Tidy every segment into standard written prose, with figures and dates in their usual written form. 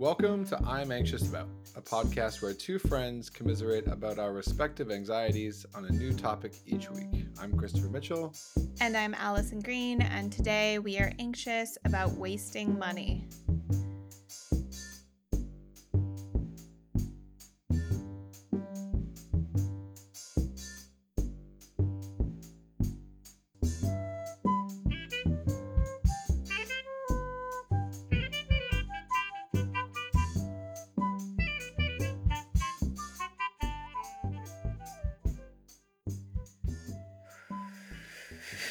Welcome to I'm Anxious About, a podcast where two friends commiserate about our respective anxieties on a new topic each week. I'm Christopher Mitchell. And I'm Allison Green, and today we are anxious about wasting money.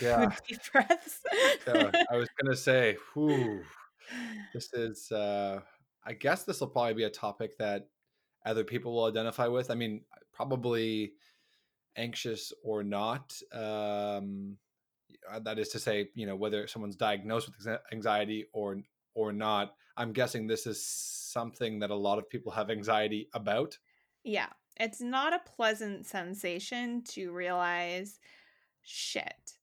Yeah. Deep breaths. Yeah, I was gonna say, this is I guess this will probably be a topic that other people will identify with. I mean, probably anxious or not. That is to say, you know, whether someone's diagnosed with anxiety or not, I'm guessing this is something that a lot of people have anxiety about. Yeah. It's not a pleasant sensation to realize, shit,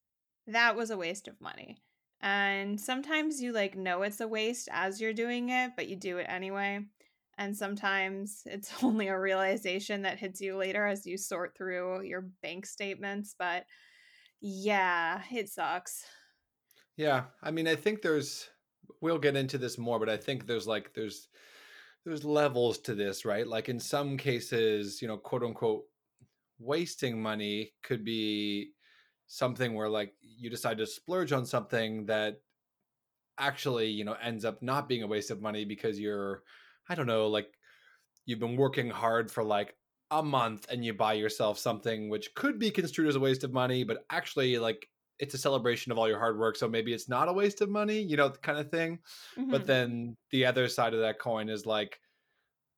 that was a waste of money. And sometimes you know it's a waste as you're doing it, but you do it anyway. And sometimes it's only a realization that hits you later as you sort through your bank statements. But yeah, it sucks. Yeah. I mean, I think we'll get into this more, but I think there's levels to this, right? Like in some cases, you know, quote unquote, wasting money could be something where you decide to splurge on something that actually, you know, ends up not being a waste of money because you're, I don't know, you've been working hard for a month and you buy yourself something which could be construed as a waste of money, but actually it's a celebration of all your hard work. So maybe it's not a waste of money, you know, kind of thing. Mm-hmm. But then the other side of that coin is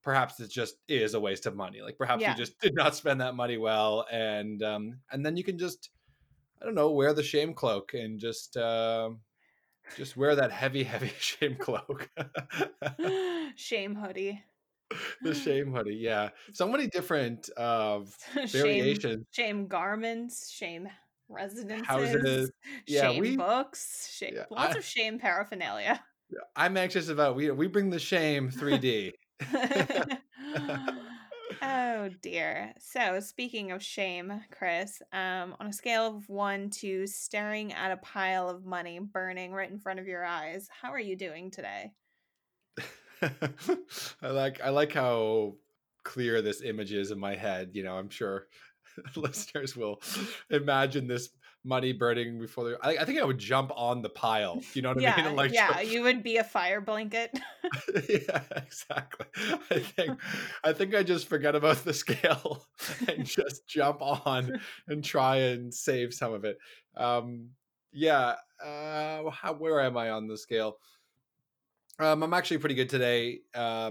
perhaps it just is a waste of money. You just did not spend that money well. And then you can just, I don't know, wear the shame cloak and just wear that heavy, heavy shame cloak. Shame hoodie. The shame hoodie, yeah. So many different variations. Shame garments, shame residences, houses, yeah, shame books, shame, yeah, lots of shame paraphernalia. I'm anxious about, we bring the shame 3D. Oh dear. So speaking of shame, Chris, on a scale of 1 to staring at a pile of money burning right in front of your eyes, how are you doing today? I like how clear this image is in my head. You know, I'm sure listeners will imagine this money burning before they. I think I would jump on the pile. You know what I mean? You would be a fire blanket. Yeah, exactly. I think I just forget about the scale and just jump on and try and save some of it. Where am I on the scale? I'm actually pretty good today. I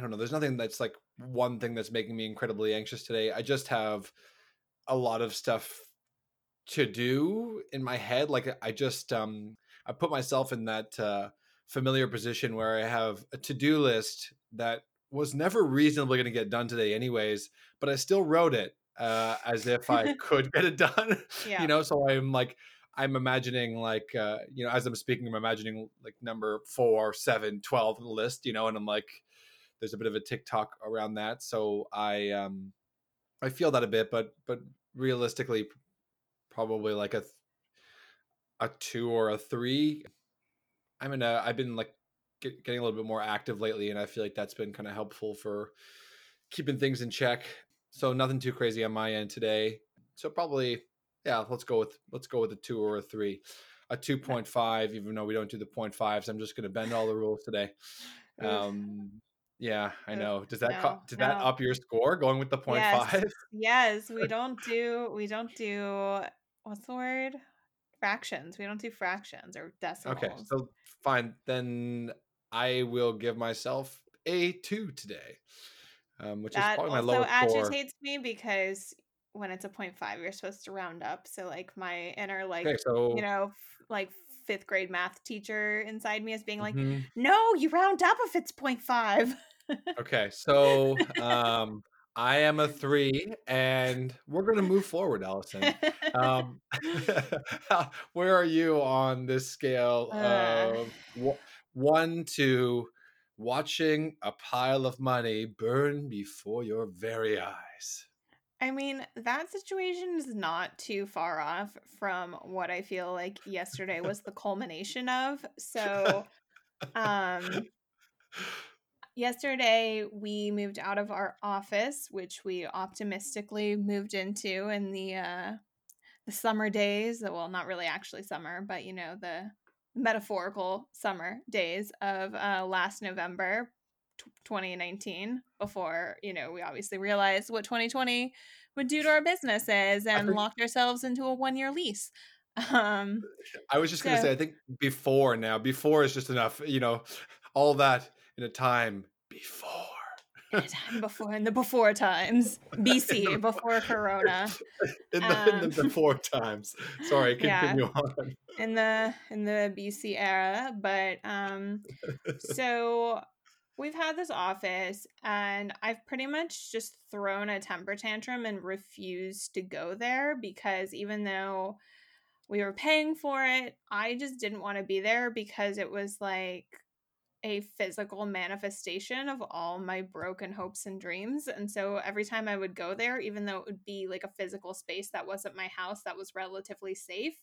don't know. There's nothing that's one thing that's making me incredibly anxious today. I just have a lot of stuff to do in my head. I just, I put myself in that familiar position where I have a to-do list that was never reasonably going to get done today anyways, but I still wrote it as if I could get it done. Yeah. You know, so I'm imagining as I'm speaking, I'm imagining number 4, 7, 12 on the list, you know, and I'm there's a bit of a TikTok around that. So I feel that a bit, but realistically, probably a 2 or a 3. I've been getting a little bit more active lately, and I feel that's been kind of helpful for keeping things in check. So nothing too crazy on my end today. So probably, yeah, let's go with a 2 or a 3, a 2.5, even though we don't do the 0.5s. I'm just going to bend all the rules today. Yeah, I know. Does that up your score going with the 0.5? Yes, we don't do what's the word? Fractions. We don't do fractions or decimals. Okay, so fine. Then I will give myself a 2 today, which that is probably my lowest score. That also agitates me because when it's a 0.5, you're supposed to round up. So my inner fifth grade math teacher inside me is being mm-hmm. No, you round up if it's 0.5. Okay. So, I am a 3, and we're going to move forward, Allison. Where are you on this scale of 1 to watching a pile of money burn before your very eyes? I mean, that situation is not too far off from what I feel like yesterday was the culmination of. So, yesterday, we moved out of our office, which we optimistically moved into in the summer days. Well, not really actually summer, but, you know, the metaphorical summer days of last November 2019 before, you know, we obviously realized what 2020 would do to our businesses and locked ourselves into a 1-year lease. I was just going to say, I think before is just enough, you know, all that. In a time before, in the before times, BC, before Corona. In the before times. Sorry, continue on. In the BC era. But so we've had this office and I've pretty much just thrown a temper tantrum and refused to go there because even though we were paying for it, I just didn't want to be there because it was like a physical manifestation of all my broken hopes and dreams. And so every time I would go there, even though it would be like a physical space that wasn't my house, that was relatively safe,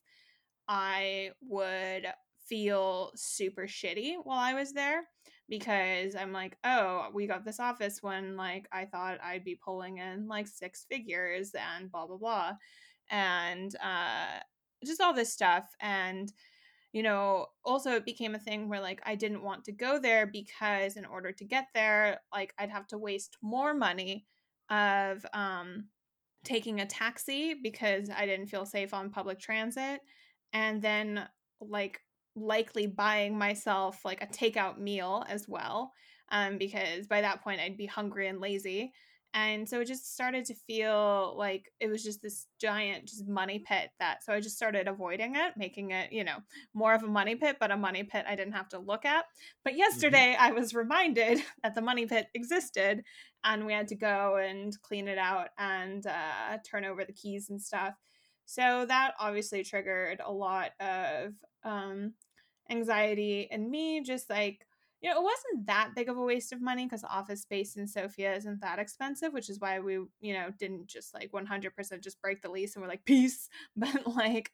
I would feel super shitty while I was there because I'm like, oh, we got this office when like I thought I'd be pulling in like 6 figures and blah, blah, blah. And just all this stuff. And you know, also it became a thing where like I didn't want to go there because in order to get there, like I'd have to waste more money of taking a taxi because I didn't feel safe on public transit. And then like likely buying myself like a takeout meal as well because by that point I'd be hungry and lazy. And so it just started to feel like it was just this giant just money pit that, so I just started avoiding it, making it, you know, more of a money pit, but a money pit I didn't have to look at. But yesterday I was reminded that the money pit existed and we had to go and clean it out and turn over the keys and stuff. So that obviously triggered a lot of anxiety in me, just like, you know, it wasn't that big of a waste of money because office space in Sofia isn't that expensive, which is why we, you know, didn't just like 100% just break the lease and we're like, peace. But like,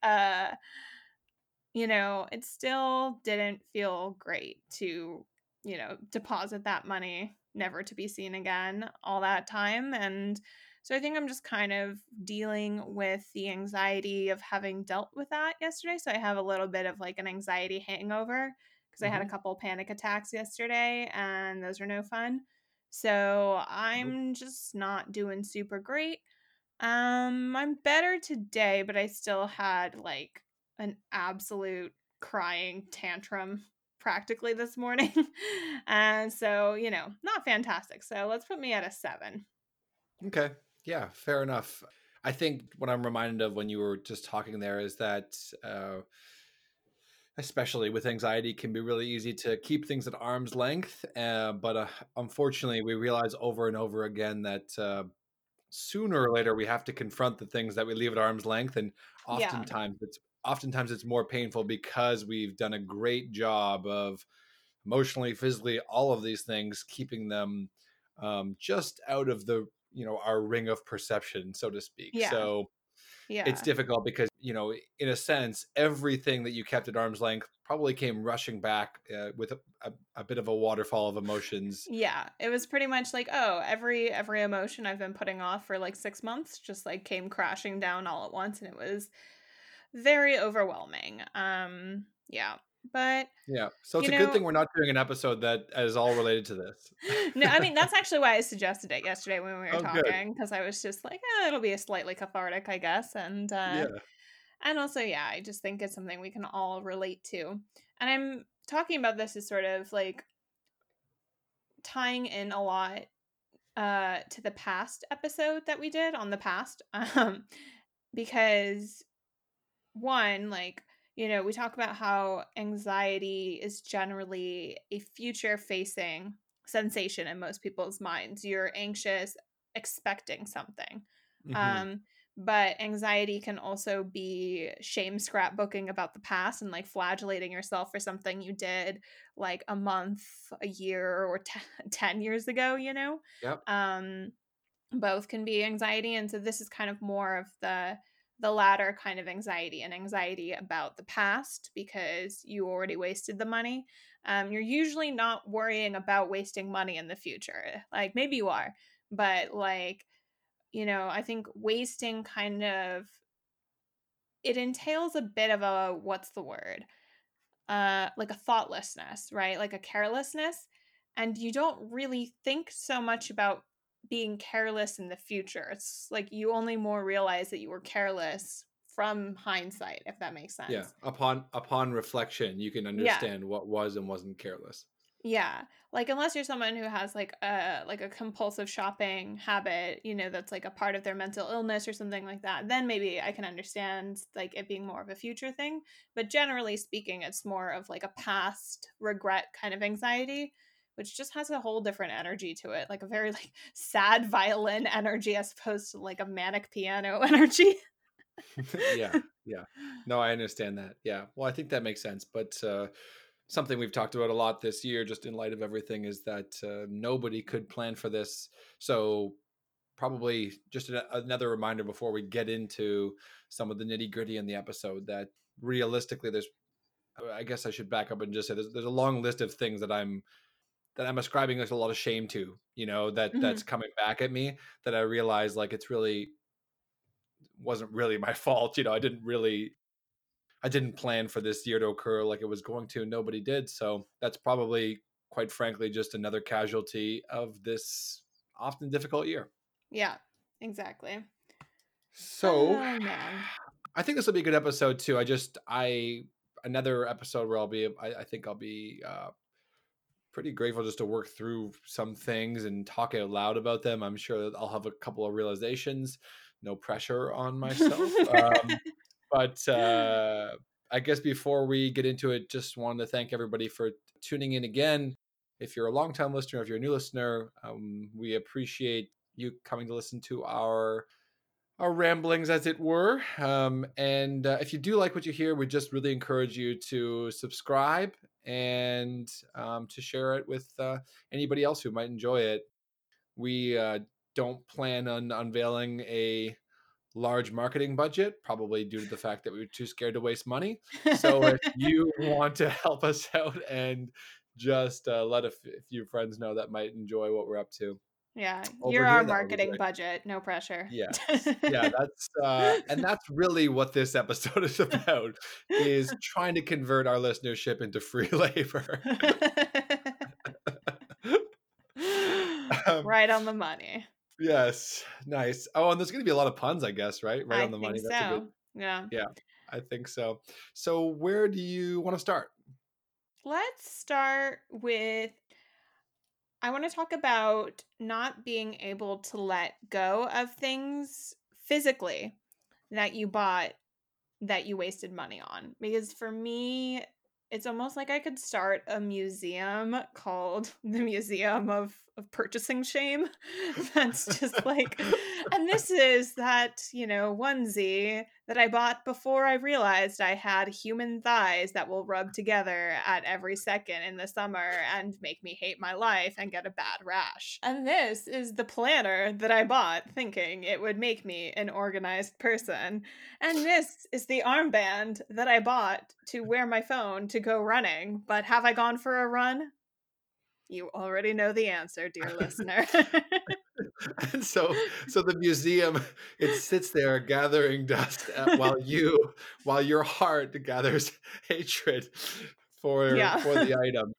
you know, it still didn't feel great to, you know, deposit that money, never to be seen again all that time. And so I think I'm just kind of dealing with the anxiety of having dealt with that yesterday. So I have a little bit of like an anxiety hangover. Because I had a couple panic attacks yesterday and those are no fun. So I'm just not doing super great. I'm better today, but I still had like an absolute crying tantrum practically this morning. And so, you know, not fantastic. So let's put me at a 7. Okay. Yeah, fair enough. I think what I'm reminded of when you were just talking there is that, especially with anxiety, can be really easy to keep things at arm's length. But unfortunately, we realize over and over again that sooner or later, we have to confront the things that we leave at arm's length. And oftentimes, it's more painful because we've done a great job of emotionally, physically, all of these things, keeping them just out of the, you know, our ring of perception, so to speak. Yeah. So it's difficult because, you know, in a sense, everything that you kept at arm's length probably came rushing back with a bit of a waterfall of emotions. Yeah, it was pretty much like, oh, every emotion I've been putting off for like 6 months just like came crashing down all at once. And it was very overwhelming. Yeah. But yeah, so it's a good thing we're not doing an episode that is all related to this. No, I mean, that's actually why I suggested it yesterday when we were talking, because I was just like, it'll be a slightly cathartic, I guess. And and also, I just think it's something we can all relate to. And I'm talking about this as sort of like tying in a lot to the past episode that we did on the past, because one, like, you know, we talk about how anxiety is generally a future-facing sensation in most people's minds. You're anxious expecting something. Mm-hmm. But anxiety can also be shame scrapbooking about the past and like flagellating yourself for something you did like a month, a year, or 10 years ago, you know? Yep. Both can be anxiety. And so this is kind of more of the latter kind of anxiety, and anxiety about the past because you already wasted the money. You're usually not worrying about wasting money in the future. Like maybe you are, but like, you know, I think wasting kind of, it entails a bit of a, what's the word? Like a thoughtlessness, right? Like a carelessness. And you don't really think so much about being careless in the future. It's like you only more realize that you were careless from hindsight, if that makes sense. Yeah. Upon reflection, you can understand what was and wasn't careless. Yeah. Like unless you're someone who has like a compulsive shopping habit, you know, that's like a part of their mental illness or something like that, then maybe I can understand like it being more of a future thing. But generally speaking, it's more of like a past regret kind of anxiety, which just has a whole different energy to it. Like a very like sad violin energy as opposed to like a manic piano energy. Yeah. No, I understand that. Yeah. Well, I think that makes sense. But something we've talked about a lot this year, just in light of everything, is that nobody could plan for this. So probably just another reminder before we get into some of the nitty gritty in the episode that realistically there's, I guess I should back up and just say there's a long list of things that I'm ascribing like a lot of shame to, you know, that's coming back at me that I realize like it's really wasn't really my fault. You know, I didn't plan for this year to occur like it was going to, and nobody did. So that's probably, quite frankly, just another casualty of this often difficult year. Yeah, exactly. So I think this will be a good episode too. Another episode where I think I'll be pretty grateful just to work through some things and talk out loud about them. I'm sure that I'll have a couple of realizations, no pressure on myself. But I guess before we get into it, just wanted to thank everybody for tuning in again. If you're a longtime listener, if you're a new listener, we appreciate you coming to listen to our ramblings, as it were. And if you do like what you hear, we just really encourage you to subscribe and to share it with anybody else who might enjoy it. We don't plan on unveiling a large marketing budget, probably due to the fact that we were too scared to waste money. So if you want to help us out and just let a few friends know that might enjoy what we're up to. Yeah, you're our marketing budget, no pressure. Yeah, that's and that's really what this episode is about, is trying to convert our listenership into free labor. Right on the money. Yes. Nice. Oh, and there's going to be a lot of puns, I guess, right? Right on the money. That's so. Yeah, I think so. So where do you want to start? Let's start with, I want to talk about not being able to let go of things physically that you bought that you wasted money on. Because for me, it's almost like I could start a museum called the Museum of Purchasing Shame. That's just like, and this is that, you know, onesie that I bought before I realized I had human thighs that will rub together at every second in the summer and make me hate my life and get a bad rash. And this is the planner that I bought thinking it would make me an organized person. And this is the armband that I bought to wear my phone to go running. But have I gone for a run? You already know the answer, dear listener. And so the museum, it sits there gathering dust while your heart gathers hatred for the item.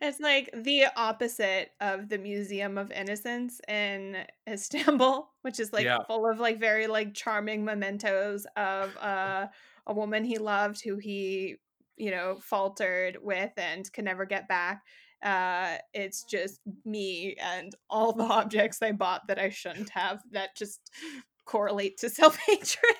It's like the opposite of the Museum of Innocence in Istanbul, which is like full of like very like charming mementos of a woman he loved who he, you know, faltered with and can never get back. It's just me and all the objects I bought that I shouldn't have that just correlate to self-hatred.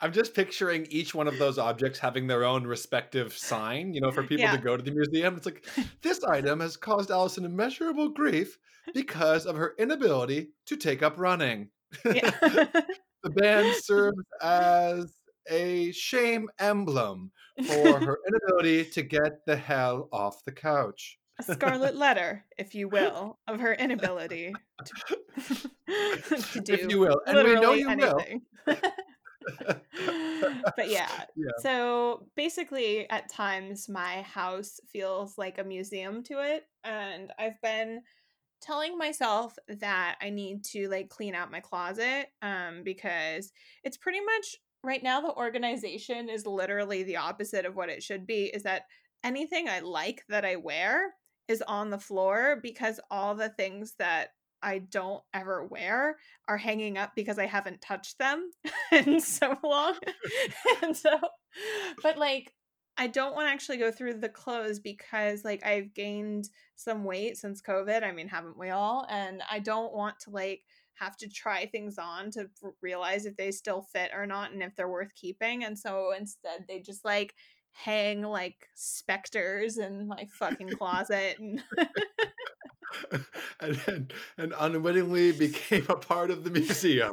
I'm just picturing each one of those objects having their own respective sign, you know, for people to go to the museum. It's like, this item has caused Allison immeasurable grief because of her inability to take up running. Yeah. The band serves as a shame emblem for her inability to get the hell off the couch. A scarlet letter, if you will, of her inability to do if you will. And we know you anything. Will. But yeah, so basically at times my house feels like a museum to it. And I've been telling myself that I need to like clean out my closet because it's pretty much right now the organization is literally the opposite of what it should be, is that anything I like that I wear is on the floor because all the things that I don't ever wear are hanging up because I haven't touched them in so long. And so, but like, I don't want to actually go through the clothes because like I've gained some weight since COVID. I mean, haven't we all? And I don't want to like have to try things on to realize if they still fit or not and if they're worth keeping. And so instead they just like hang like specters in my fucking closet. And and unwittingly became a part of the museum.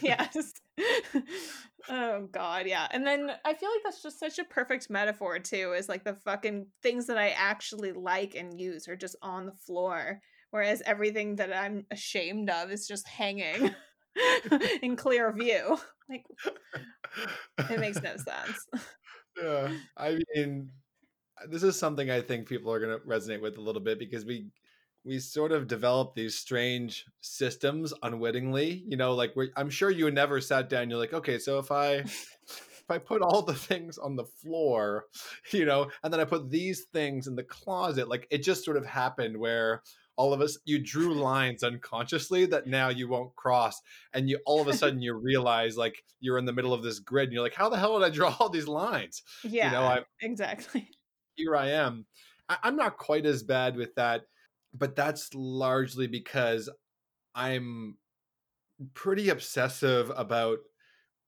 Yes. Oh God. Yeah. And then I feel like that's just such a perfect metaphor too, is like the fucking things that I actually like and use are just on the floor. Whereas everything that I'm ashamed of is just hanging in clear view. Like it makes no sense. Yeah. I mean, this is something I think people are going to resonate with a little bit because we sort of develop these strange systems unwittingly, you know, like I'm sure you never sat down. You're like, okay, so if I put all the things on the floor, you know, and then I put these things in the closet, like it just sort of happened where all of us, you drew lines unconsciously that now you won't cross. And you all of a sudden you realize like you're in the middle of this grid and you're like, how the hell did I draw all these lines? Yeah, you know, exactly. Here I am. I'm not quite as bad with that. But that's largely because I'm pretty obsessive about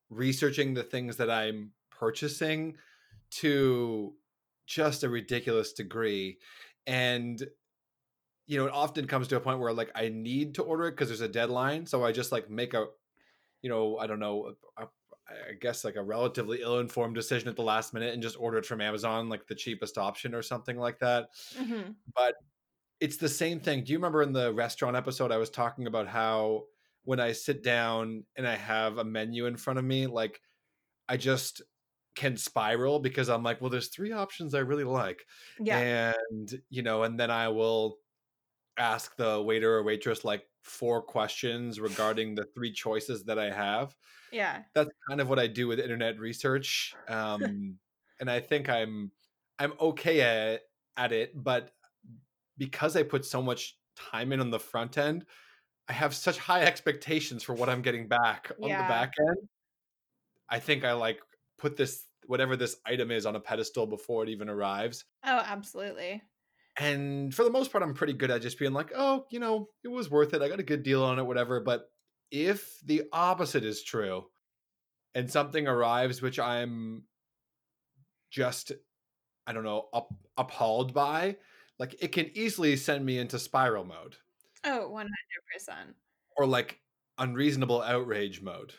researching the things that I'm purchasing to just a ridiculous degree. And, you know, it often comes to a point where like I need to order it because there's a deadline. So I just like make a, you know, I don't know, I guess like a relatively ill-informed decision at the last minute and just order it from Amazon, like the cheapest option or something like that. Mm-hmm. But it's the same thing. Do you remember in the restaurant episode, I was talking about how when I sit down and I have a menu in front of me, like I just can spiral because I'm like, well, there's three options I really like. Yeah. And, you know, and then I will ask the waiter or waitress like 4 questions regarding the 3 choices that I have. Yeah. That's kind of what I do with internet research. And I think I'm okay at it, but because I put so much time in on the front end, I have such high expectations for what I'm getting back on the back end. I think I like put this, whatever this item is, on a pedestal before it even arrives. Oh, absolutely. And for the most part, I'm pretty good at just being like, oh, you know, it was worth it. I got a good deal on it, whatever. But if the opposite is true and something arrives, which I'm just, I don't know, appalled by, like it can easily send me into spiral mode. Oh, 100%. Or like unreasonable outrage mode.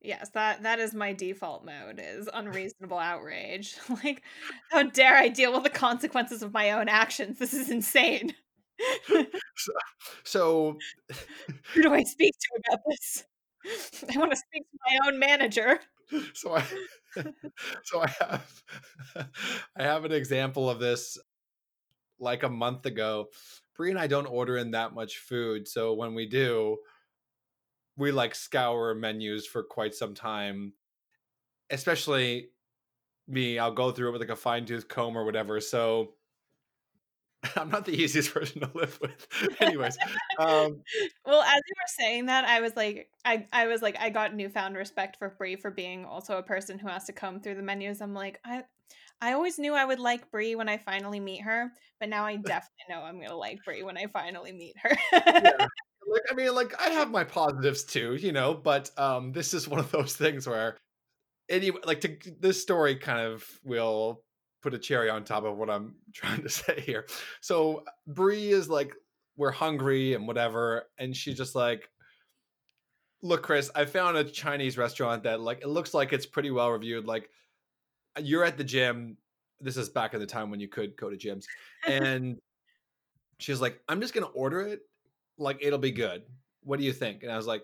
Yes, that is my default mode, is unreasonable outrage. Like, how dare I deal with the consequences of my own actions? This is insane. So who do I speak to about this? I want to speak to my own manager. So I have an example of this. Like a month ago, Bree and I don't order in that much food. So when we do, we like scour menus for quite some time, especially me. I'll go through it with like a fine tooth comb or whatever. So I'm not the easiest person to live with. Anyways. Well, as you were saying that, I was like, I got newfound respect for Bree for being also a person who has to comb through the menus. I'm like, I always knew I would like Bree when I finally meet her, but now I definitely know I'm going to like Bree when I finally meet her. Yeah. Like, I mean, like I have my positives too, you know, but this is one of those things where anyway, like this story kind of will put a cherry on top of what I'm trying to say here. So Bree is like, we're hungry and whatever. And she's just like, look, Chris, I found a Chinese restaurant that like, it looks like it's pretty well reviewed. Like you're at the gym. This is back in the time when you could go to gyms. And she's like, I'm just going to order it. Like, it'll be good. What do you think? And I was like,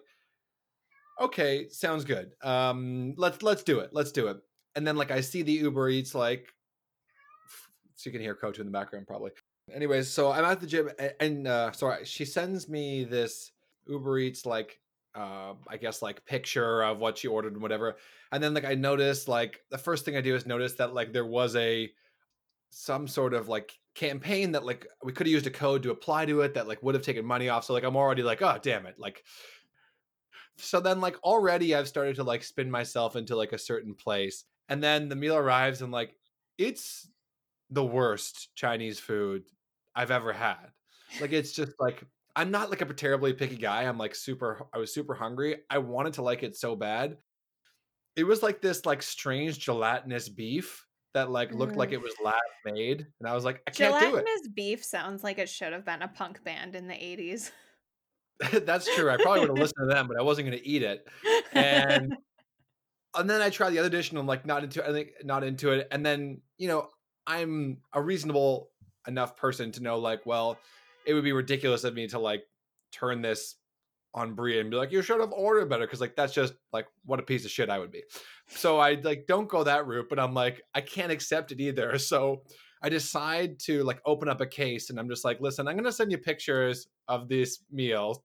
okay, sounds good. Let's do it. And then like, I see the Uber Eats, like, so you can hear Coach in the background probably. Anyways, so I'm at the gym and she sends me this Uber Eats, like, I guess like picture of what she ordered and whatever. And then like, I noticed, like the first thing I do is notice that like there was some sort of like campaign that like we could have used a code to apply to it that like would have taken money off. So like, I'm already like, oh, damn it. Like, so then like already I've started to like spin myself into like a certain place. And then the meal arrives and like, it's the worst Chinese food I've ever had. Like, it's just like, I'm not like a terribly picky guy. I was super hungry. I wanted to like it so bad. It was like this like strange gelatinous beef that like looked like it was lab made. And I was like, I can't do it. Gelatinous beef sounds like it should have been a punk band in the 80s. That's true. I probably would have listened to them, but I wasn't going to eat it. And then I tried the other dish and I'm like, not into it. And then, you know, I'm a reasonable enough person to know like, well, it would be ridiculous of me to like turn this on Bria and be like, you should have ordered better. Cause like, that's just like what a piece of shit I would be. So I like, don't go that route, but I'm like, I can't accept it either. So I decide to like open up a case and I'm just like, listen, I'm going to send you pictures of this meal.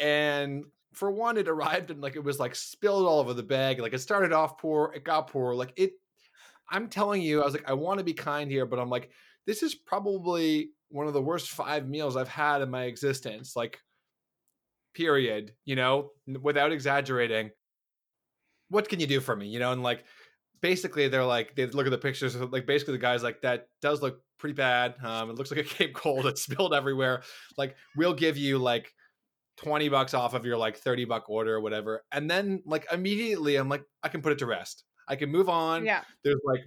And for one, it arrived and like, it was like spilled all over the bag. Like it started off poor. It got poor. I'm telling you, I was like, I want to be kind here, but I'm like, this is probably one of the worst 5 meals I've had in my existence. Like, period, you know, without exaggerating. What can you do for me? You know? And like, basically they're like, they look at the pictures. Like basically the guy's like, that does look pretty bad. It looks like it came cold. It's spilled everywhere. Like, we'll give you like $20 off of your like $30 order or whatever. And then like immediately I'm like, I can put it to rest. I can move on. Yeah.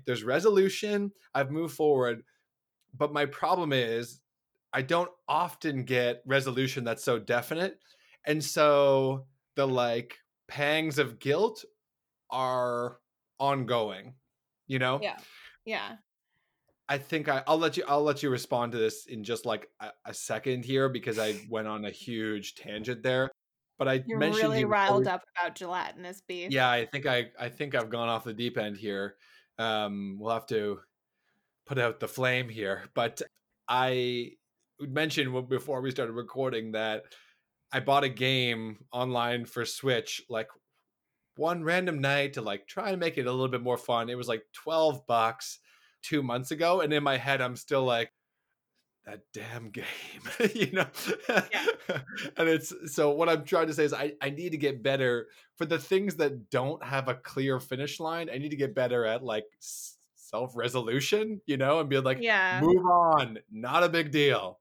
There's resolution. I've moved forward. But my problem is I don't often get resolution that's so definite. And so the like pangs of guilt are ongoing, you know? Yeah. Yeah. I think I'll let you respond to this in just like a second here because I went on a huge tangent there. But You're mentioned really riled up about gelatinous beef. Yeah, I think I've gone off the deep end here. We'll have to put out the flame here. But I mentioned before we started recording that I bought a game online for Switch, like one random night to like try and make it a little bit more fun. It was like $12 2 months ago, and in my head, I'm still like, that damn game, you know? Yeah. And it's, so what I'm trying to say is I need to get better for the things that don't have a clear finish line. I need to get better at like self-resolution, you know, and be like, yeah, move on. Not a big deal.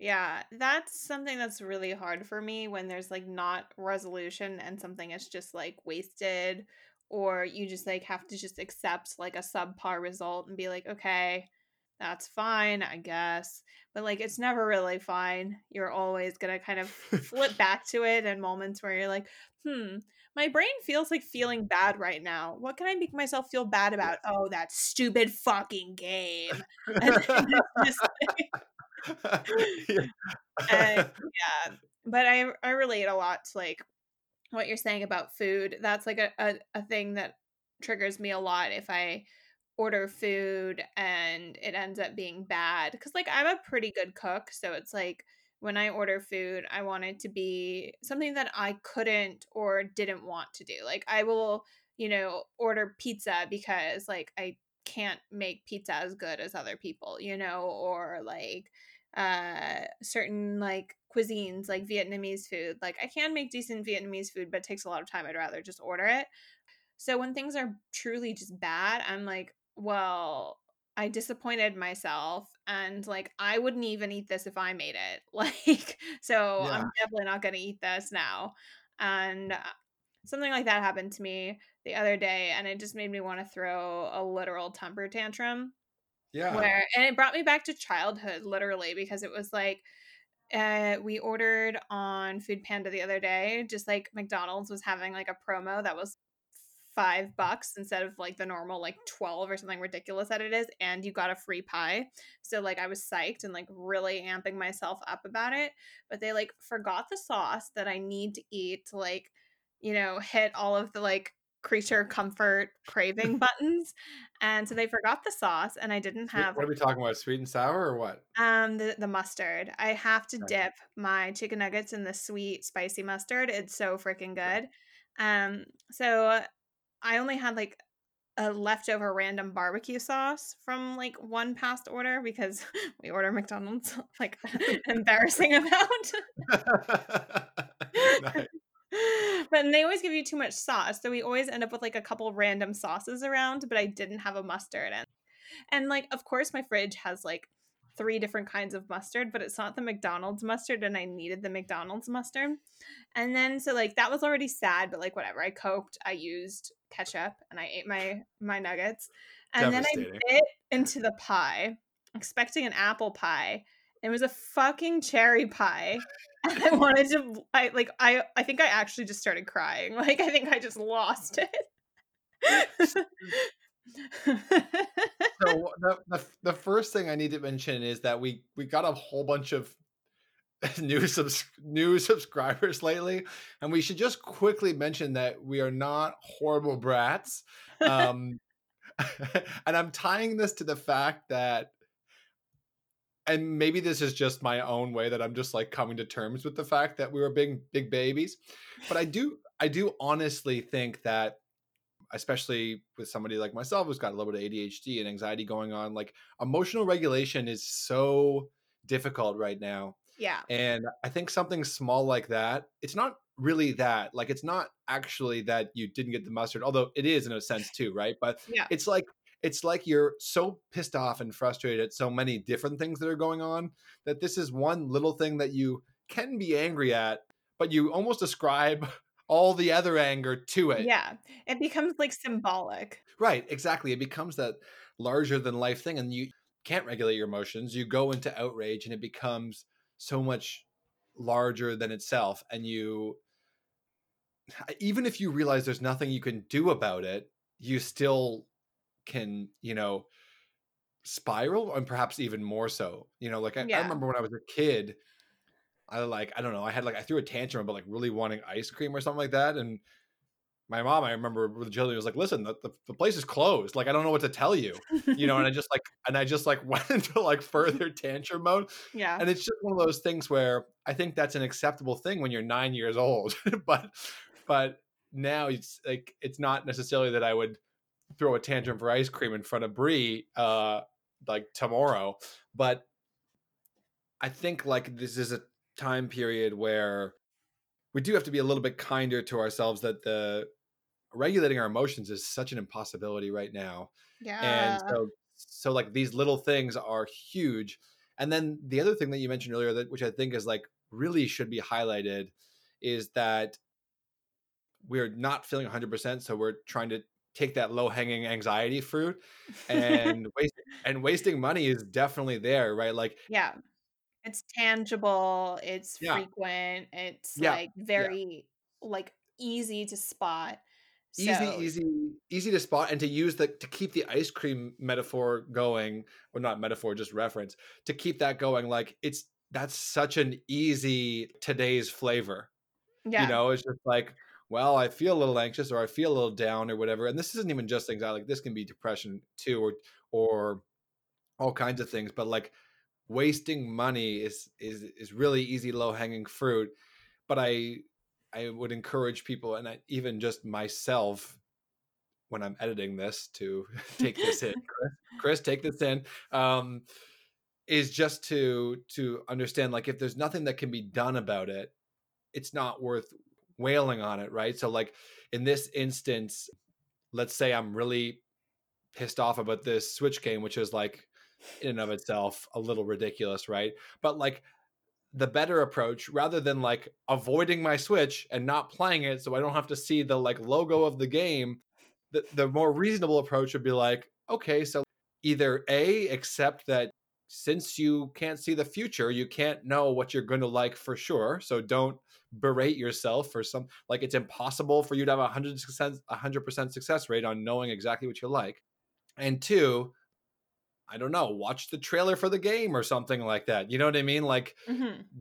Yeah. That's something that's really hard for me when there's like not resolution and something is just like wasted, or you just like have to just accept like a subpar result and be like, okay, that's fine, I guess. But like, it's never really fine. You're always going to kind of flip back to it in moments where you're like, my brain feels like feeling bad right now. What can I make myself feel bad about? Oh, that stupid fucking game. And yeah. But I relate a lot to like what you're saying about food. That's like a thing that triggers me a lot if I order food and it ends up being bad, because like I'm a pretty good cook, so it's like when I order food I want it to be something that I couldn't or didn't want to do. Like I will, you know, order pizza because like I can't make pizza as good as other people, you know, or like certain like cuisines, like Vietnamese food. Like I can make decent Vietnamese food, but it takes a lot of time. I'd rather just order it. So when things are truly just bad, I'm like, well, I disappointed myself, and like, I wouldn't even eat this if I made it. Like, so yeah. I'm definitely not going to eat this now. And Something like that happened to me the other day, and it just made me want to throw a literal temper tantrum. Yeah. And it brought me back to childhood, literally, because it was like, we ordered on Food Panda the other day, just like McDonald's was having like a promo that was $5 instead of like the normal like 12 or something ridiculous that it is, and you got a free pie. So like I was psyched and like really amping myself up about it, but they like forgot the sauce that I need to eat to like, you know, hit all of the like creature comfort craving buttons, and so they forgot the sauce, and I didn't have. What are we talking about? Sweet and sour or what? The mustard. I have to dip my chicken nuggets in the sweet spicy mustard. It's so freaking good. So I only had like a leftover random barbecue sauce from like one past order, because we order McDonald's like embarrassing amount. Nice. But they always give you too much sauce, so we always end up with like a couple random sauces around, but I didn't have a mustard. And like, of course, my fridge has like 3 different kinds of mustard, but it's not the McDonald's mustard, and I needed the McDonald's mustard. And then so like that was already sad, but like whatever, I coped. I used ketchup and I ate my nuggets, and then I bit into the pie expecting an apple pie. It was a fucking cherry pie. And I wanted to, I think I actually just started crying. Like, I think I just lost it. So the first thing I need to mention is that we got a whole bunch of new subscribers lately. And we should just quickly mention that we are not horrible brats. And I'm tying this to the fact that, and maybe this is just my own way that I'm just like coming to terms with the fact that we were big babies. But I do honestly think that, especially with somebody like myself who's got a little bit of ADHD and anxiety going on, like emotional regulation is so difficult right now. Yeah. And I think something small like that, it's not really that, like, it's not actually that you didn't get the mustard, although it is in a sense too, right? But yeah, it's like you're so pissed off and frustrated at so many different things that are going on that this is one little thing that you can be angry at, but you almost ascribe all the other anger to it. Yeah. It becomes like symbolic. Right. Exactly. It becomes that larger than life thing, and you can't regulate your emotions. You go into outrage and it becomes so much larger than itself. And you, even if you realize there's nothing you can do about it, you still can, you know, spiral, and perhaps even more so, you know, like I remember when I was a kid, I threw a tantrum about like really wanting ice cream or something like that. And my mom, I remember with Jillian, was like, listen, the place is closed. Like, I don't know what to tell you, you know? And I just went into like further tantrum mode. Yeah. And it's just one of those things where I think that's an acceptable thing when you're 9 years old, but now it's like, it's not necessarily that I would throw a tantrum for ice cream in front of Brie like tomorrow. But I think like this is a time period where we do have to be a little bit kinder to ourselves, that the regulating our emotions is such an impossibility right now. Yeah. And so like these little things are huge. And then the other thing that you mentioned earlier, that which I think is like really should be highlighted, is that we're not feeling 100%. So we're trying to take that low-hanging anxiety fruit, and wasting money is definitely there, right? Like, yeah, it's tangible, it's frequent, it's like very like easy to spot. Easy to spot, and to use to keep the ice cream metaphor going, or not metaphor, just reference, to keep that going. Like that's such an easy today's flavor. Yeah, you know, it's just like, well, I feel a little anxious, or I feel a little down, or whatever. And this isn't even just anxiety; like this can be depression too, or all kinds of things. But like wasting money is really easy, low hanging fruit. But I would encourage people, and even just myself, when I'm editing this, to take this in. Chris, take this in. Is just to understand, like, if there's nothing that can be done about it, it's not worth wailing on it, right? So like in this instance, let's say I'm really pissed off about this Switch game, which is like in and of itself a little ridiculous, right? But like the better approach rather than like avoiding my Switch and not playing it so I don't have to see the like logo of the game. The more reasonable approach would be like, okay, so either A, accept that since you can't see the future, you can't know what you're going to like for sure. So don't berate yourself for some, like it's impossible for you to have a 100% success rate on knowing exactly what you like. And two, I don't know, watch the trailer for the game or something like that. You know what I mean? Like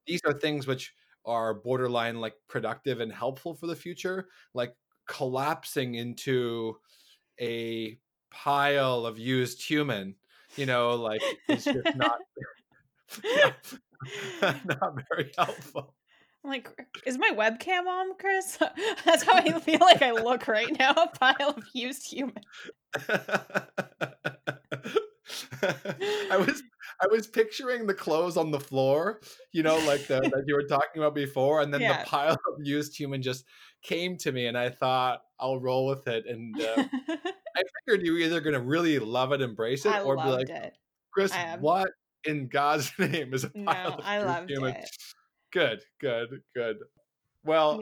these are things which are borderline like productive and helpful for the future, like collapsing into a pile of used human, you know, like it's just not very helpful. I'm like, is my webcam on, Chris? That's how I feel like I look right now, a pile of used human. I was picturing the clothes on the floor, you know, like the that you were talking about before, and then the pile of used human just came to me, and I thought I'll roll with it. And I figured you were either going to really love it, embrace it, or be like, Chris, what in God's name is a pile of used human? It. Good. Well,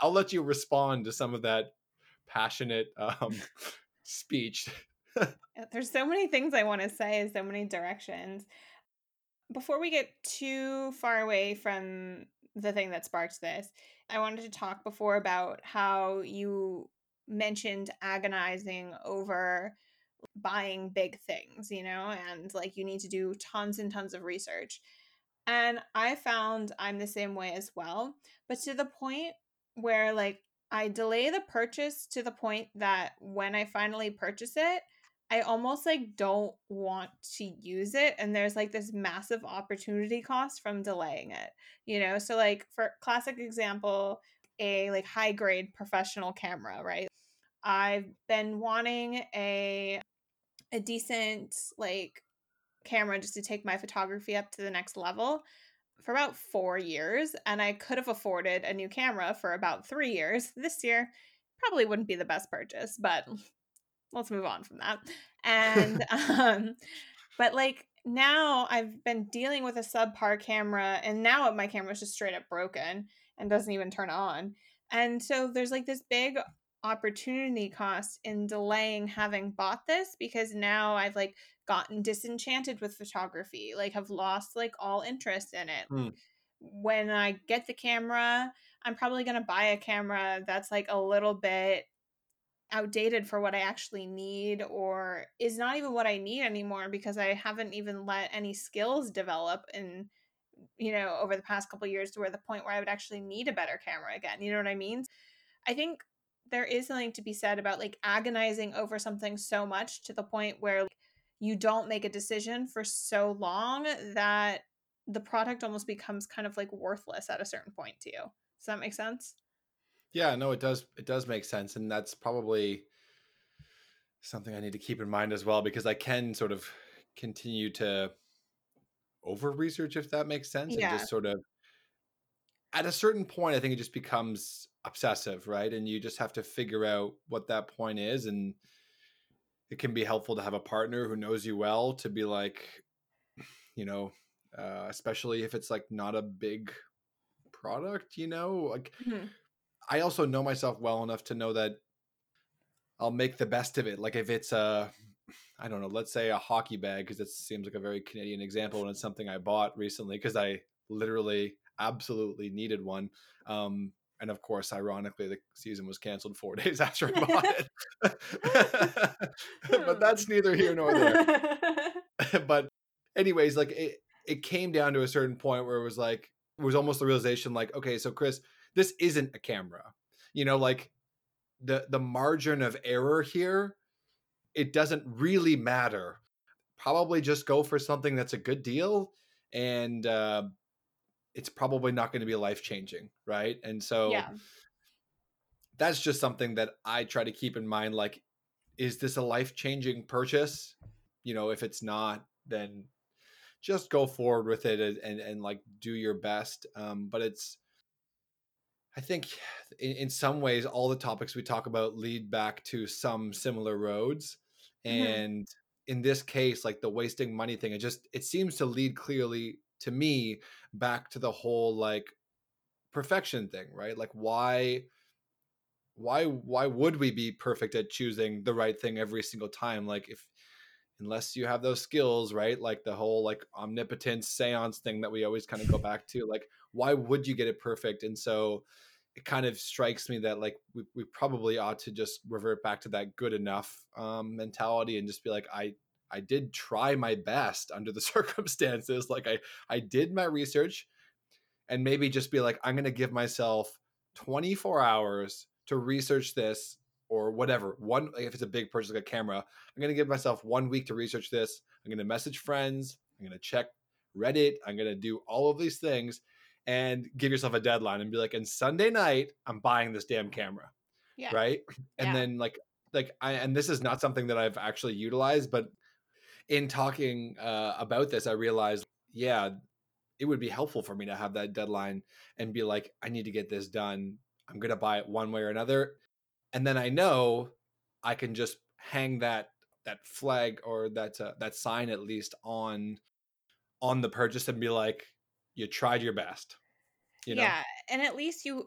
I'll let you respond to some of that passionate speech. There's so many things I want to say, so many directions. Before we get too far away from the thing that sparked this, I wanted to talk before about how you mentioned agonizing over buying big things, you know, and like you need to do tons and tons of research. And I found I'm the same way as well, but to the point where like I delay the purchase to the point that when I finally purchase it, I almost like don't want to use it. And there's like this massive opportunity cost from delaying it, you know? So like for classic example, a like high grade professional camera, right? I've been wanting a decent like camera just to take my photography up to the next level for about 4 years. And I could have afforded a new camera for about 3 years. This year probably wouldn't be the best purchase, but let's move on from that. And, but like now I've been dealing with a subpar camera and now my camera is just straight up broken and doesn't even turn on. And so there's like this big opportunity cost in delaying having bought this because now I've like gotten disenchanted with photography, like have lost like all interest in it. Mm. When I get the camera, I'm probably going to buy a camera that's like a little bit outdated for what I actually need or is not even what I need anymore because I haven't even let any skills develop in, you know, over the past couple of years to where the point where I would actually need a better camera again. You know what I mean? I think there is something to be said about like agonizing over something so much to the point where like, you don't make a decision for so long that the product almost becomes kind of like worthless at a certain point to you. Does that make sense? Yeah, no, it does make sense. And that's probably something I need to keep in mind as well, because I can sort of continue to over-research, if that makes sense. Yeah. And just sort of at a certain point, I think it just becomes obsessive, right? And you just have to figure out what that point is. And it can be helpful to have a partner who knows you well to be like, you know, especially if it's like not a big product, you know, like... Mm-hmm. I also know myself well enough to know that I'll make the best of it. Like if it's a, I don't know, let's say a hockey bag, because it seems like a very Canadian example and it's something I bought recently because I literally absolutely needed one. And of course, ironically, the season was canceled 4 days after I bought it. But that's neither here nor there. But anyways, like it came down to a certain point where it was like, it was almost the realization like, okay, so Chris, this isn't a camera, you know, like the margin of error here, it doesn't really matter. Probably just go for something that's a good deal. And it's probably not going to be life-changing. Right. And so that's just something that I try to keep in mind. Like, is this a life-changing purchase? You know, if it's not, then just go forward with it and like do your best. But it's, I think in some ways, all the topics we talk about lead back to some similar roads. And in this case, like the wasting money thing, it seems to lead clearly to me, back to the whole like perfection thing, right? Like why would we be perfect at choosing the right thing every single time? Like unless you have those skills, right? Like the whole like omnipotence seance thing that we always kind of go back to, like, why would you get it perfect? And so it kind of strikes me that like we probably ought to just revert back to that good enough mentality and just be like, I did try my best under the circumstances. Like I did my research, and maybe just be like, I'm going to give myself 24 hours to research this or whatever. Like if it's a big purchase, like a camera, I'm going to give myself 1 week to research this. I'm going to message friends. I'm going to check Reddit. I'm going to do all of these things, and give yourself a deadline and be like, and Sunday night, I'm buying this damn camera. Yeah. Right. And then and this is not something that I've actually utilized, but in talking about this, I realized, it would be helpful for me to have that deadline and be like, I need to get this done. I'm going to buy it one way or another. And then I know I can just hang that flag or that sign at least on the purchase and be like, you tried your best. You know? Yeah. And at least you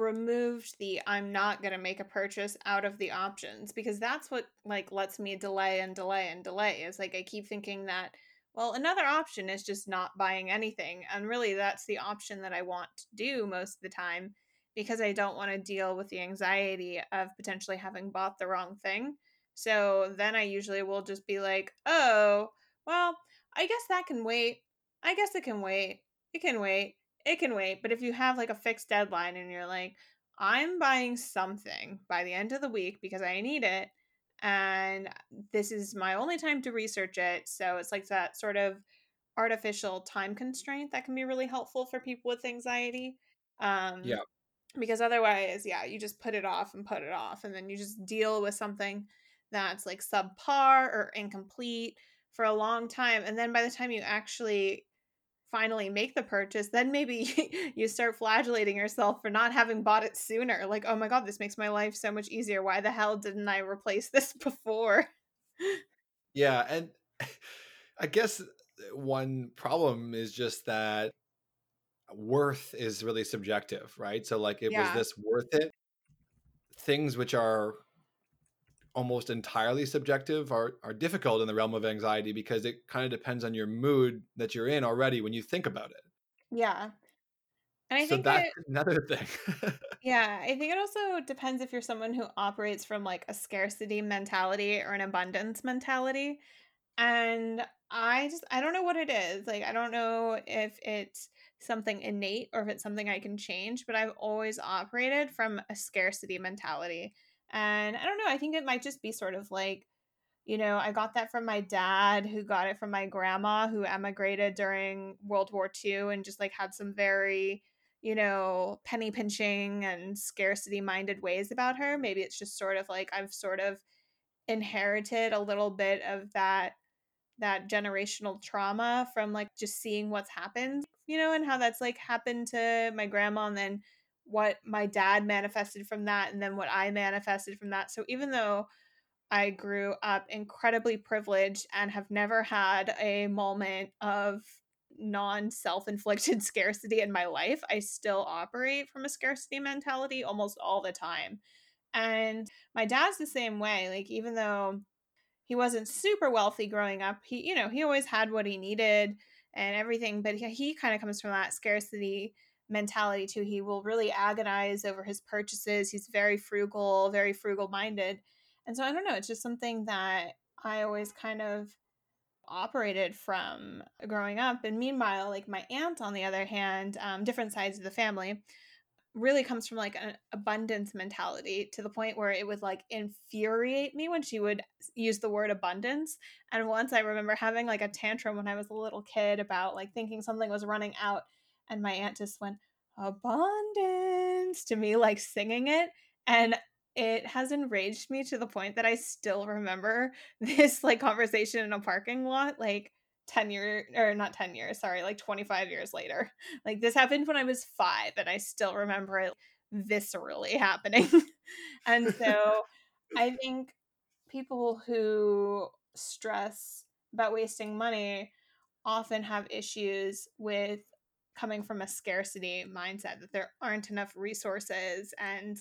removed the I'm not going to make a purchase out of the options, because that's what like lets me delay and delay and delay is like I keep thinking that, well, another option is just not buying anything. And really that's the option that I want to do most of the time, because I don't want to deal with the anxiety of potentially having bought the wrong thing. So then I usually will just be like, oh, well, I guess that can wait. I guess it can wait. It can wait. It can wait. But if you have like a fixed deadline and you're like, I'm buying something by the end of the week because I need it, and this is my only time to research it. So it's like that sort of artificial time constraint that can be really helpful for people with anxiety. Because otherwise, you just put it off and put it off. And then you just deal with something that's like subpar or incomplete for a long time. And then by the time you actually finally make the purchase, then maybe you start flagellating yourself for not having bought it sooner. Like, oh my God, this makes my life so much easier. Why the hell didn't I replace this before? Yeah. And I guess one problem is just that worth is really subjective, right? So like was this worth it? Things which are almost entirely subjective are difficult in the realm of anxiety, because it kind of depends on your mood that you're in already when you think about it. Yeah. And I think that's another thing. Yeah. I think it also depends if you're someone who operates from like a scarcity mentality or an abundance mentality. And I don't know what it is. Like, I don't know if it's something innate or if it's something I can change, but I've always operated from a scarcity mentality. And I don't know, I think it might just be sort of like, you know, I got that from my dad, who got it from my grandma, who emigrated during World War II and just like had some very, you know, penny pinching and scarcity minded ways about her. Maybe it's just sort of like I've sort of inherited a little bit of that generational trauma from like just seeing what's happened, you know, and how that's like happened to my grandma, and then what my dad manifested from that, and then what I manifested from that. So even though I grew up incredibly privileged and have never had a moment of non-self-inflicted scarcity in my life, I still operate from a scarcity mentality almost all the time. And my dad's the same way. Like, even though he wasn't super wealthy growing up, he, you know, he always had what he needed and everything, but he kind of comes from that scarcity mentality too. He will really agonize over his purchases. He's very frugal minded. And so I don't know, it's just something that I always kind of operated from growing up. And meanwhile, like my aunt, on the other hand, different sides of the family, really comes from like an abundance mentality, to the point where it would like infuriate me when she would use the word abundance. And once I remember having like a tantrum when I was a little kid about like thinking something was running out, and my aunt just went, abundance, to me, like singing it. And it has enraged me to the point that I still remember this like conversation in a parking lot, like 25 years later. Like, this happened when I was 5, and I still remember it viscerally happening. And so I think people who stress about wasting money often have issues with coming from a scarcity mindset, that there aren't enough resources and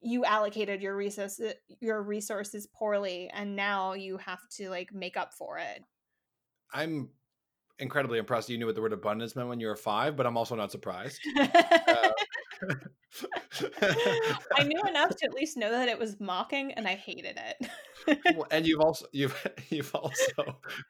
you allocated your resources poorly and now you have to like make up for it. I'm incredibly impressed you knew what the word abundance meant when you were 5, but I'm also not surprised. I knew enough to at least know that it was mocking, and I hated it. Well, and you've also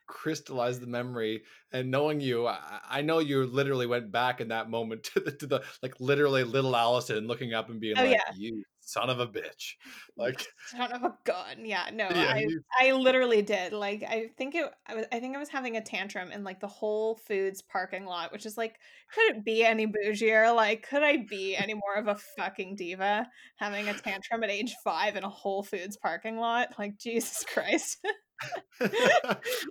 crystallized the memory. And knowing you, I know you literally went back in that moment to the like literally little Allison looking up and being "You son of a bitch!" Like son of a gun. Yeah, no, yeah, I literally did. Like I think I was having a tantrum in like the Whole Foods parking lot, which is like, could it be any bougier? Like, could I be any more of a fucking diva having a tantrum at age 5 in a Whole Foods parking lot? Like, Jesus Christ.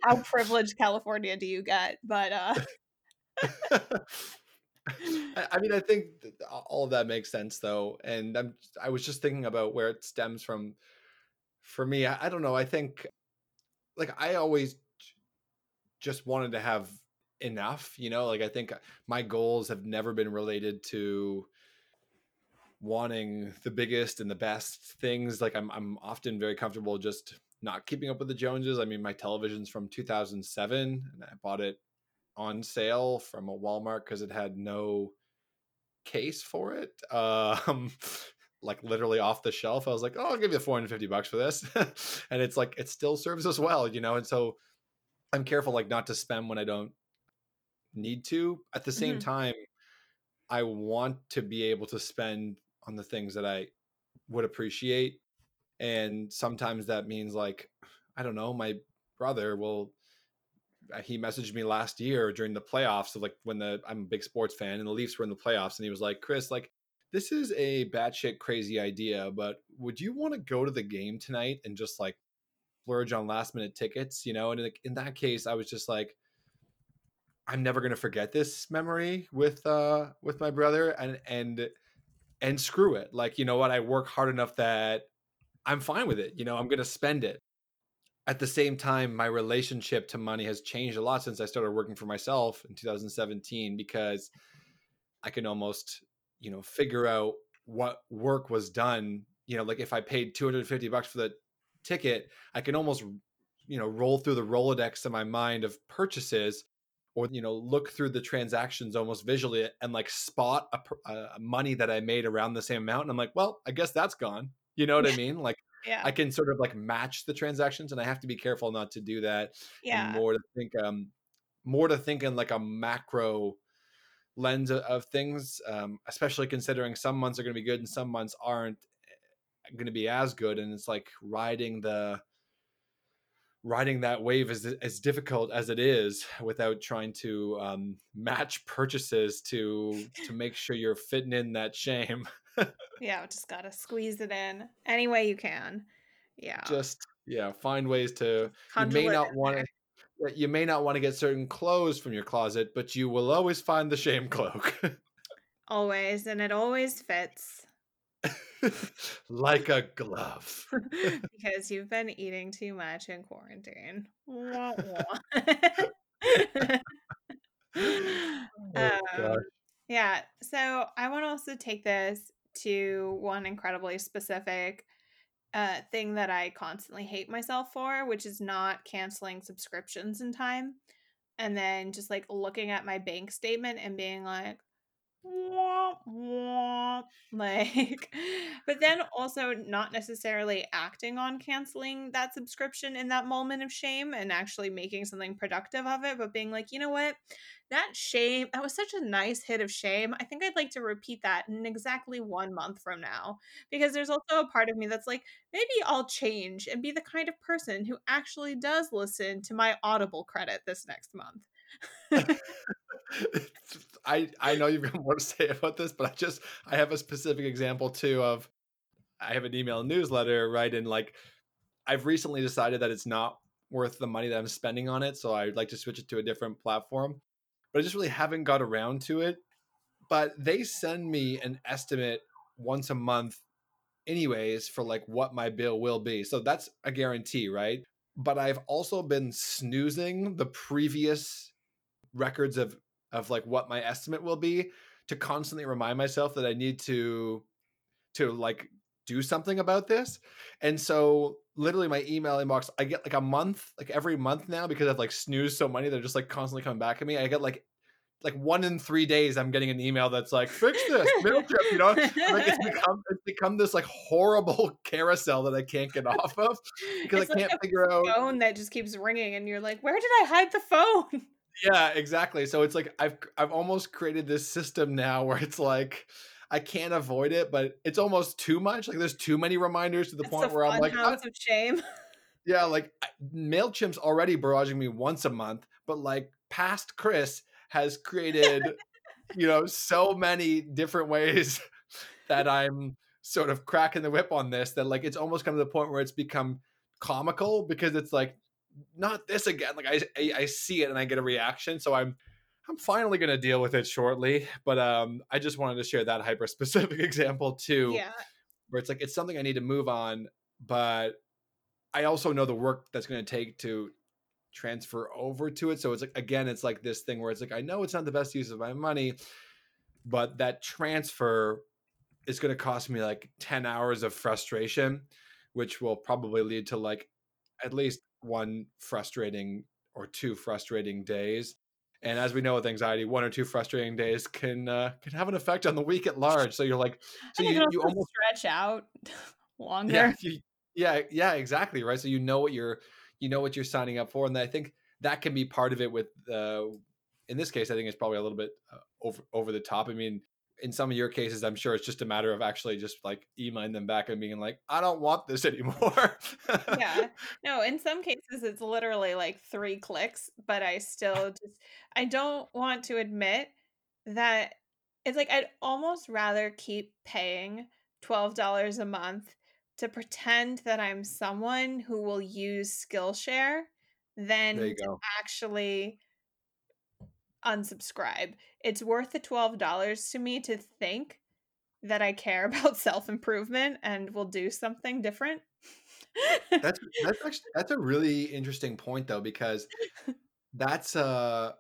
How privileged California do you get? But I mean, I think all of that makes sense though. And I was just thinking about where it stems from for me. I don't know. I think like I always just wanted to have enough, you know, like I think my goals have never been related to wanting the biggest and the best things. Like I'm often very comfortable just not keeping up with the Joneses. I mean, my television's from 2007 and I bought it on sale from a Walmart because it had no case for it. Like literally off the shelf. I was like, oh, I'll give you $450 for this. And it's like, it still serves us well, you know? And so I'm careful like not to spend when I don't need to. At the same time, I want to be able to spend on the things that I would appreciate. And sometimes that means like, I don't know, my brother he messaged me last year during the playoffs of like when I'm a big sports fan and the Leafs were in the playoffs. And he was like, Chris, like, this is a batshit crazy idea, but would you want to go to the game tonight and just like splurge on last minute tickets, you know? And in that case, I was just like, I'm never going to forget this memory with my brother and screw it. Like, you know what? I work hard enough that I'm fine with it. You know, I'm going to spend it. At the same time, my relationship to money has changed a lot since I started working for myself in 2017, because I can almost, you know, figure out what work was done. You know, like if I paid $250 for the ticket, I can almost, you know, roll through the Rolodex in my mind of purchases, or, you know, look through the transactions almost visually and like spot a money that I made around the same amount. And I'm like, well, I guess that's gone. You know what I mean? Like, yeah. I can sort of like match the transactions, and I have to be careful not to do that. Yeah. And more to think in like a macro lens of things, especially considering some months are going to be good and some months aren't going to be as good. And it's like riding that wave is as difficult as it is, without trying to match purchases to make sure you're fitting in that shame. Yeah, just gotta squeeze it in any way you can. Yeah, just find ways to. You may not want to get certain clothes from your closet, but you will always find the shame cloak. Always, and it always fits. Like a glove. Because you've been eating too much in quarantine. Wah, wah. Yeah. So I want to also take this to one incredibly specific thing that I constantly hate myself for, which is not canceling subscriptions in time. And then just like looking at my bank statement and being like, womp, womp. Like, but then also not necessarily acting on canceling that subscription in that moment of shame and actually making something productive of it, but being like, you know what, that shame, that was such a nice hit of shame. I think I'd like to repeat that in exactly 1 month from now, because there's also a part of me that's like, maybe I'll change and be the kind of person who actually does listen to my Audible credit this next month. I know you've got more to say about this, but I have a specific example too of, I have an email newsletter, right? And like, I've recently decided that it's not worth the money that I'm spending on it. So I'd like to switch it to a different platform, but I just really haven't got around to it. But they send me an estimate once a month anyways for like what my bill will be. So that's a guarantee, right? But I've also been snoozing the previous records of like what my estimate will be, to constantly remind myself that I need to like do something about this. And so literally my email inbox, I get like a month, like every month now, because I've like snoozed so many, they're just like constantly coming back at me. I get like 1 in 3 days, I'm getting an email that's like, fix this, middle trip, you know? Like it's become this like horrible carousel that I can't get off of, because it's I can't figure out. It's a phone that just keeps ringing and you're like, where did I hide the phone? Yeah, exactly. So it's like, I've almost created this system now where it's like, I can't avoid it, but it's almost too much. Like there's too many reminders to the point where I'm like, house of shame. Yeah. Like MailChimp's already barraging me once a month, but like past Chris has created, you know, so many different ways that I'm sort of cracking the whip on this, that like, it's almost come to the point where it's become comical, because it's like, not this again. Like I see it and I get a reaction. So I'm finally going to deal with it shortly, but I just wanted to share that hyper specific example too, yeah, where it's like, it's something I need to move on, but I also know the work that's going to take to transfer over to it. So it's like, again, it's like this thing where it's like, I know it's not the best use of my money, but that transfer is going to cost me like 10 hours of frustration, which will probably lead to like at least 1 frustrating or 2 frustrating days. And as we know with anxiety, 1 or 2 frustrating days can have an effect on the week at large. So you're like, so you almost stretch out longer. Yeah, yeah, exactly, right. So you know what you're signing up for, and I think that can be part of it. With in this case, I think it's probably a little bit over the top. I mean, in some of your cases, I'm sure it's just a matter of actually just like emailing them back and being like, I don't want this anymore. Yeah. No, in some cases it's literally like 3 clicks, but I still just, I don't want to admit that it's like, I'd almost rather keep paying $12 a month to pretend that I'm someone who will use Skillshare than to actually unsubscribe. It's worth the $12 to me to think that I care about self-improvement and will do something different. that's a really interesting point though, because that's a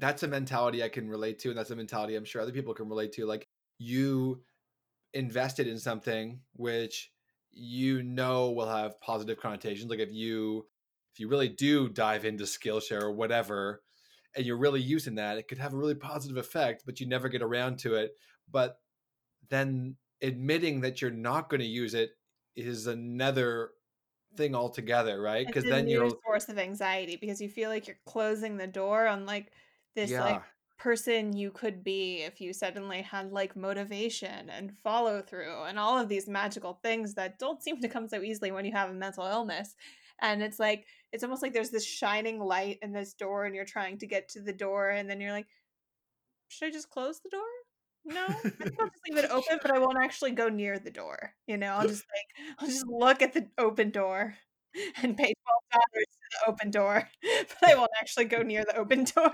mentality I can relate to, and that's a mentality I'm sure other people can relate to. Like you invested in something which you know will have positive connotations. Like if you really do dive into Skillshare or whatever, and you're really using that, it could have a really positive effect, but you never get around to it. But then admitting that you're not going to use it is another thing altogether, right? Because then you're a source of anxiety, because you feel like you're closing the door on like this like person you could be if you suddenly had like motivation and follow through and all of these magical things that don't seem to come so easily when you have a mental illness. And it's like, it's almost like there's this shining light in this door and you're trying to get to the door, and then you're like, should I just close the door? No, I think I'll just leave it open, but I won't actually go near the door. You know, I'll just look at the open door and pay $12 to the open door, but I won't actually go near the open door.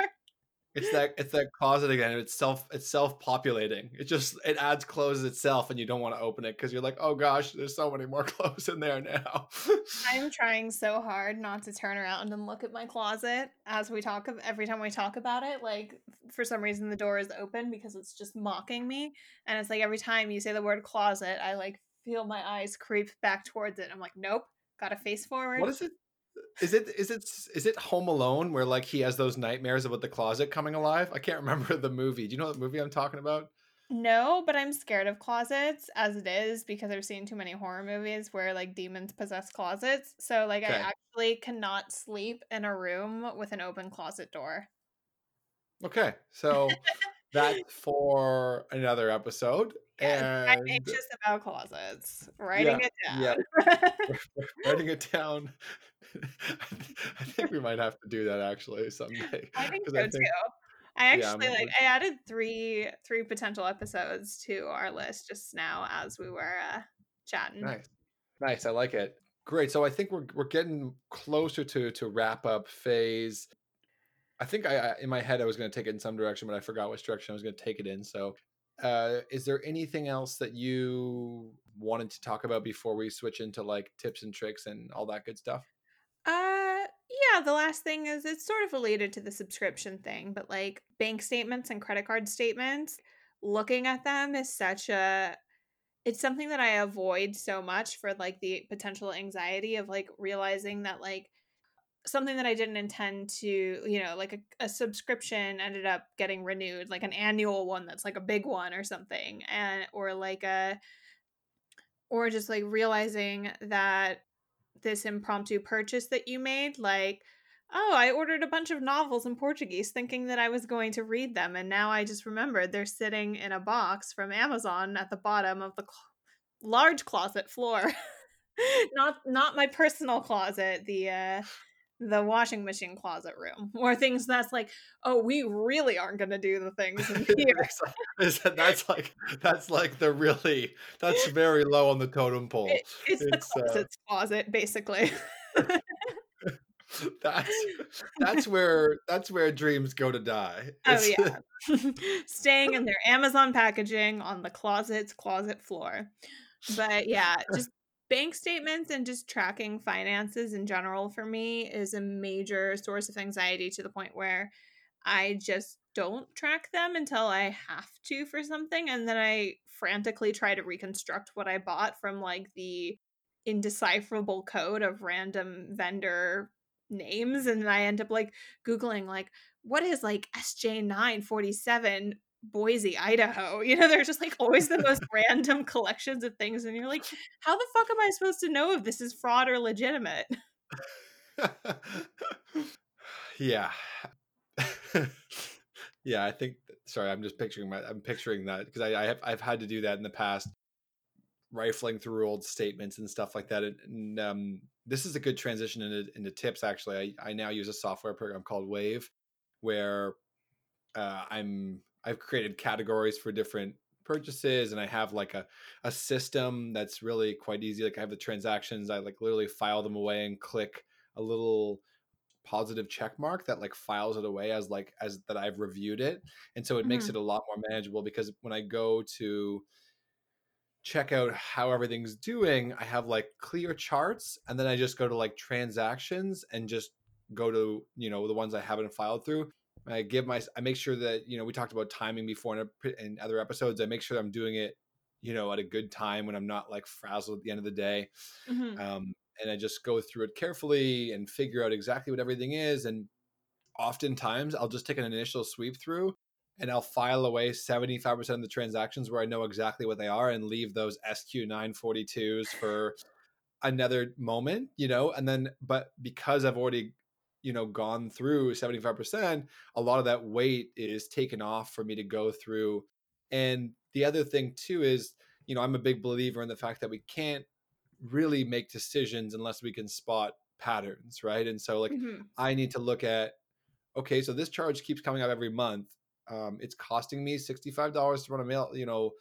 It's that closet again. It's self-populating. It adds clothes itself, and you don't want to open it because you're like, oh gosh, there's so many more clothes in there now. I'm trying so hard not to turn around and look at my closet as we talk. Every time we talk about it, like for some reason the door is open because it's just mocking me, and it's like every time you say the word closet, I like feel my eyes creep back towards it. I'm like, nope, gotta face forward. What is it? Is it Home Alone where like he has those nightmares about the closet coming alive? I can't remember the movie. Do you know the movie I'm talking about? No, but I'm scared of closets as it is, because I've seen too many horror movies where like demons possess closets. So like okay. I actually cannot sleep in a room with an open closet door. Okay, so that's for another episode. Yes, I'm anxious about closets. Writing it down. Yeah. Writing it down. I think we might have to do that actually someday. I think so too. I added three potential episodes to our list just now as we were chatting. Nice. I like it. Great. So I think we're getting closer to wrap up phase. I think I in my head I was going to take it in some direction, but I forgot which direction I was going to take it in. So. Is there anything else that you wanted to talk about before we switch into like tips and tricks and all that good stuff? Yeah, yeah, the last thing is it's sort of related to the subscription thing, but like bank statements and credit card statements, looking at them is it's something that I avoid so much for like the potential anxiety of like realizing that like something that I didn't intend to, you know, like a subscription ended up getting renewed, like an annual one that's like a big one or something, or just like realizing that this impromptu purchase that you made, like, oh, I ordered a bunch of novels in Portuguese thinking that I was going to read them. And now I just remembered they're sitting in a box from Amazon at the bottom of the large closet floor. Not my personal closet, the washing machine closet room, or things that's like, oh, we really aren't going to do the things in here. That's very low on the totem pole. It's the closet's closet, basically. That's where dreams go to die. Oh yeah. Staying in their Amazon packaging on the closet's closet floor. But yeah, just bank statements and just tracking finances in general for me is a major source of anxiety, to the point where I just don't track them until I have to for something. And then I frantically try to reconstruct what I bought from like the indecipherable code of random vendor names. And then I end up like Googling like, what is like SJ947 Boise, Idaho? You know, they're just like always the most random collections of things, and you're like, how the fuck am I supposed to know if this is fraud or legitimate? Yeah. Yeah, I think, sorry, I'm just picturing that, because I've had to do that in the past, rifling through old statements and stuff like that. And this is a good transition into tips, actually. I now use a software program called Wave, where I've created categories for different purchases, and I have like a system that's really quite easy. Like I have the transactions, I like literally file them away and click a little positive check mark that like files it away as that I've reviewed it. And so it makes it a lot more manageable, because when I go to check out how everything's doing, I have like clear charts, and then I just go to like transactions and just go to, you know, the ones I haven't filed through. I make sure that, you know, we talked about timing before in other episodes. I make sure that I'm doing it, you know, at a good time when I'm not like frazzled at the end of the day. Mm-hmm. And I just go through it carefully and figure out exactly what everything is. And oftentimes I'll just take an initial sweep through, and I'll file away 75% of the transactions where I know exactly what they are, and leave those SQ942s for another moment, you know, and then, but because I've already, you know, gone through 75%, a lot of that weight is taken off for me to go through. And the other thing too is, you know, I'm a big believer in the fact that we can't really make decisions unless we can spot patterns, right? And so like, mm-hmm. I need to look at, okay, so this charge keeps coming up every month. It's costing me $65 to run a mail, you know,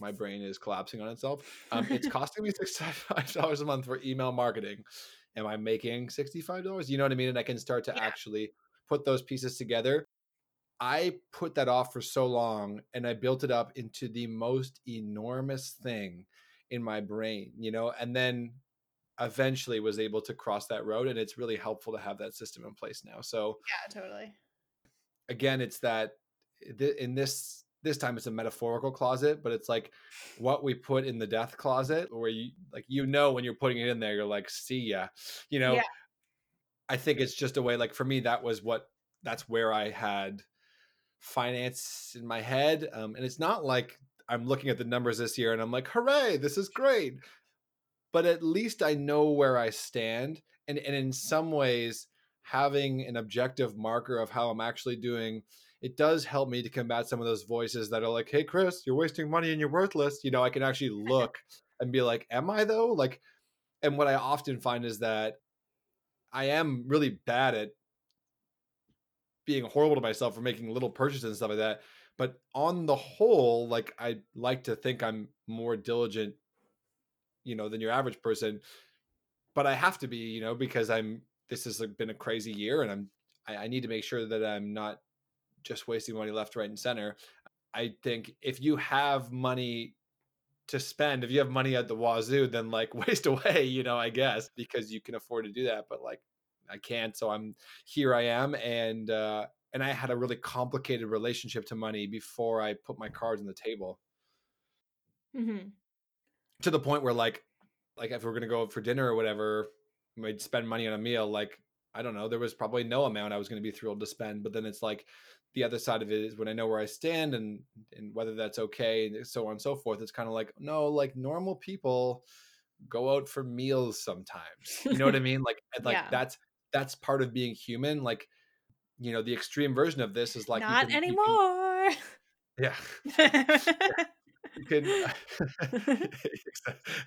my brain is collapsing on itself. It's costing me $65 a month for email marketing. Am I making $65? You know what I mean? And I can start to actually put those pieces together. I put that off for so long, and I built it up into the most enormous thing in my brain, you know, and then eventually was able to cross that road. And it's really helpful to have that system in place now. So yeah, totally. Again, it's that in this time it's a metaphorical closet, but it's like what we put in the death closet, where you like, you know, when you're putting it in there, you're like, see ya, you know. Yeah. I think it's just a way, like for me, that's where I had finance in my head. And it's not like I'm looking at the numbers this year and I'm like, hooray, this is great. But at least I know where I stand. And in some ways, having an objective marker of how I'm actually doing, it does help me to combat some of those voices that are like, hey, Chris, you're wasting money and you're worthless. You know, I can actually look and be like, am I though? Like, and what I often find is that I am really bad at being horrible to myself for making little purchases and stuff like that. But on the whole, like, I like to think I'm more diligent, you know, than your average person, but I have to be, you know, because this has been a crazy year, and I need to make sure that I'm not just wasting money left, right, and center. I think if you have money to spend. If you have money at the wazoo, then like waste away, you know, I guess, because you can afford to do that. But like I can't. So I'm here I am. And I had a really complicated relationship to money before I put my cards on the table. Mm-hmm. To the point where like if we're going to go for dinner or whatever, I'd spend money on a meal. Like, I don't know, there was probably no amount I was going to be thrilled to spend. But then it's like the other side of it is when I know where I stand and whether that's okay and so on and so forth. It's kind of like, no, like normal people go out for meals sometimes. You know what I mean? Like, like yeah. That's part of being human. Like, you know, the extreme version of this is like not anymore. Yeah. You can,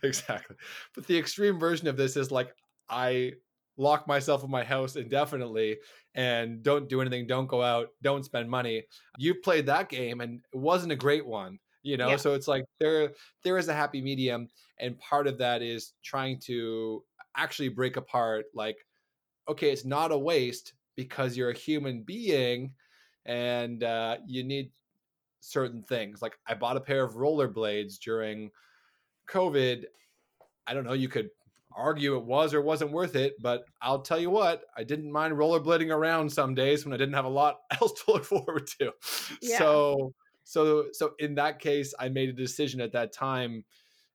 exactly. But the extreme version of this is like, I lock myself in my house indefinitely and don't do anything. Don't go out. Don't spend money. You played that game and it wasn't a great one, you know? Yeah. So it's like there is a happy medium. And part of that is trying to actually break apart, like, okay, it's not a waste because you're a human being and you need certain things. Like I bought a pair of rollerblades during COVID. I don't know, you could argue it was or wasn't worth it, but I'll tell you what, I didn't mind rollerblading around some days when I didn't have a lot else to look forward to. Yeah. So in that case, I made a decision at that time.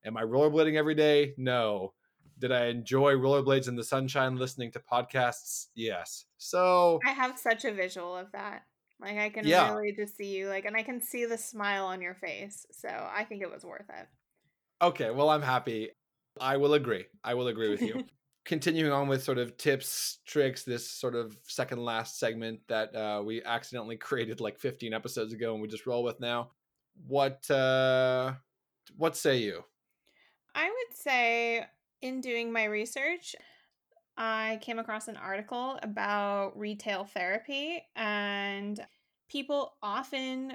Am I rollerblading every day? No. Did I enjoy rollerblades in the sunshine, listening to podcasts? Yes. So I have such a visual of that. Like I can really just see you like, and I can see the smile on your face. So I think it was worth it. Okay. Well, I'm happy. I will agree with you. Continuing on with sort of tips, tricks, this sort of second last segment that we accidentally created like 15 episodes ago and we just roll with now. What say you? I would say in doing my research, I came across an article about retail therapy, and people often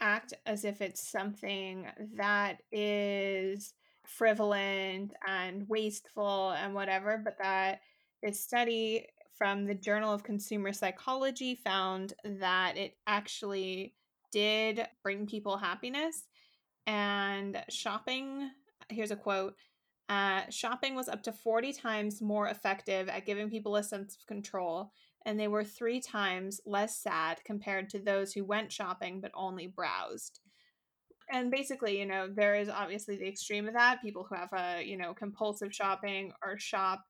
act as if it's something that is frivolous and wasteful and whatever, but that this study from the Journal of Consumer Psychology found that it actually did bring people happiness. And shopping, here's a quote, shopping was up to 40 times more effective at giving people a sense of control, and they were 3 times less sad compared to those who went shopping but only browsed. And basically, you know, there is obviously the extreme of that. People who have a, you know, compulsive shopping or shop,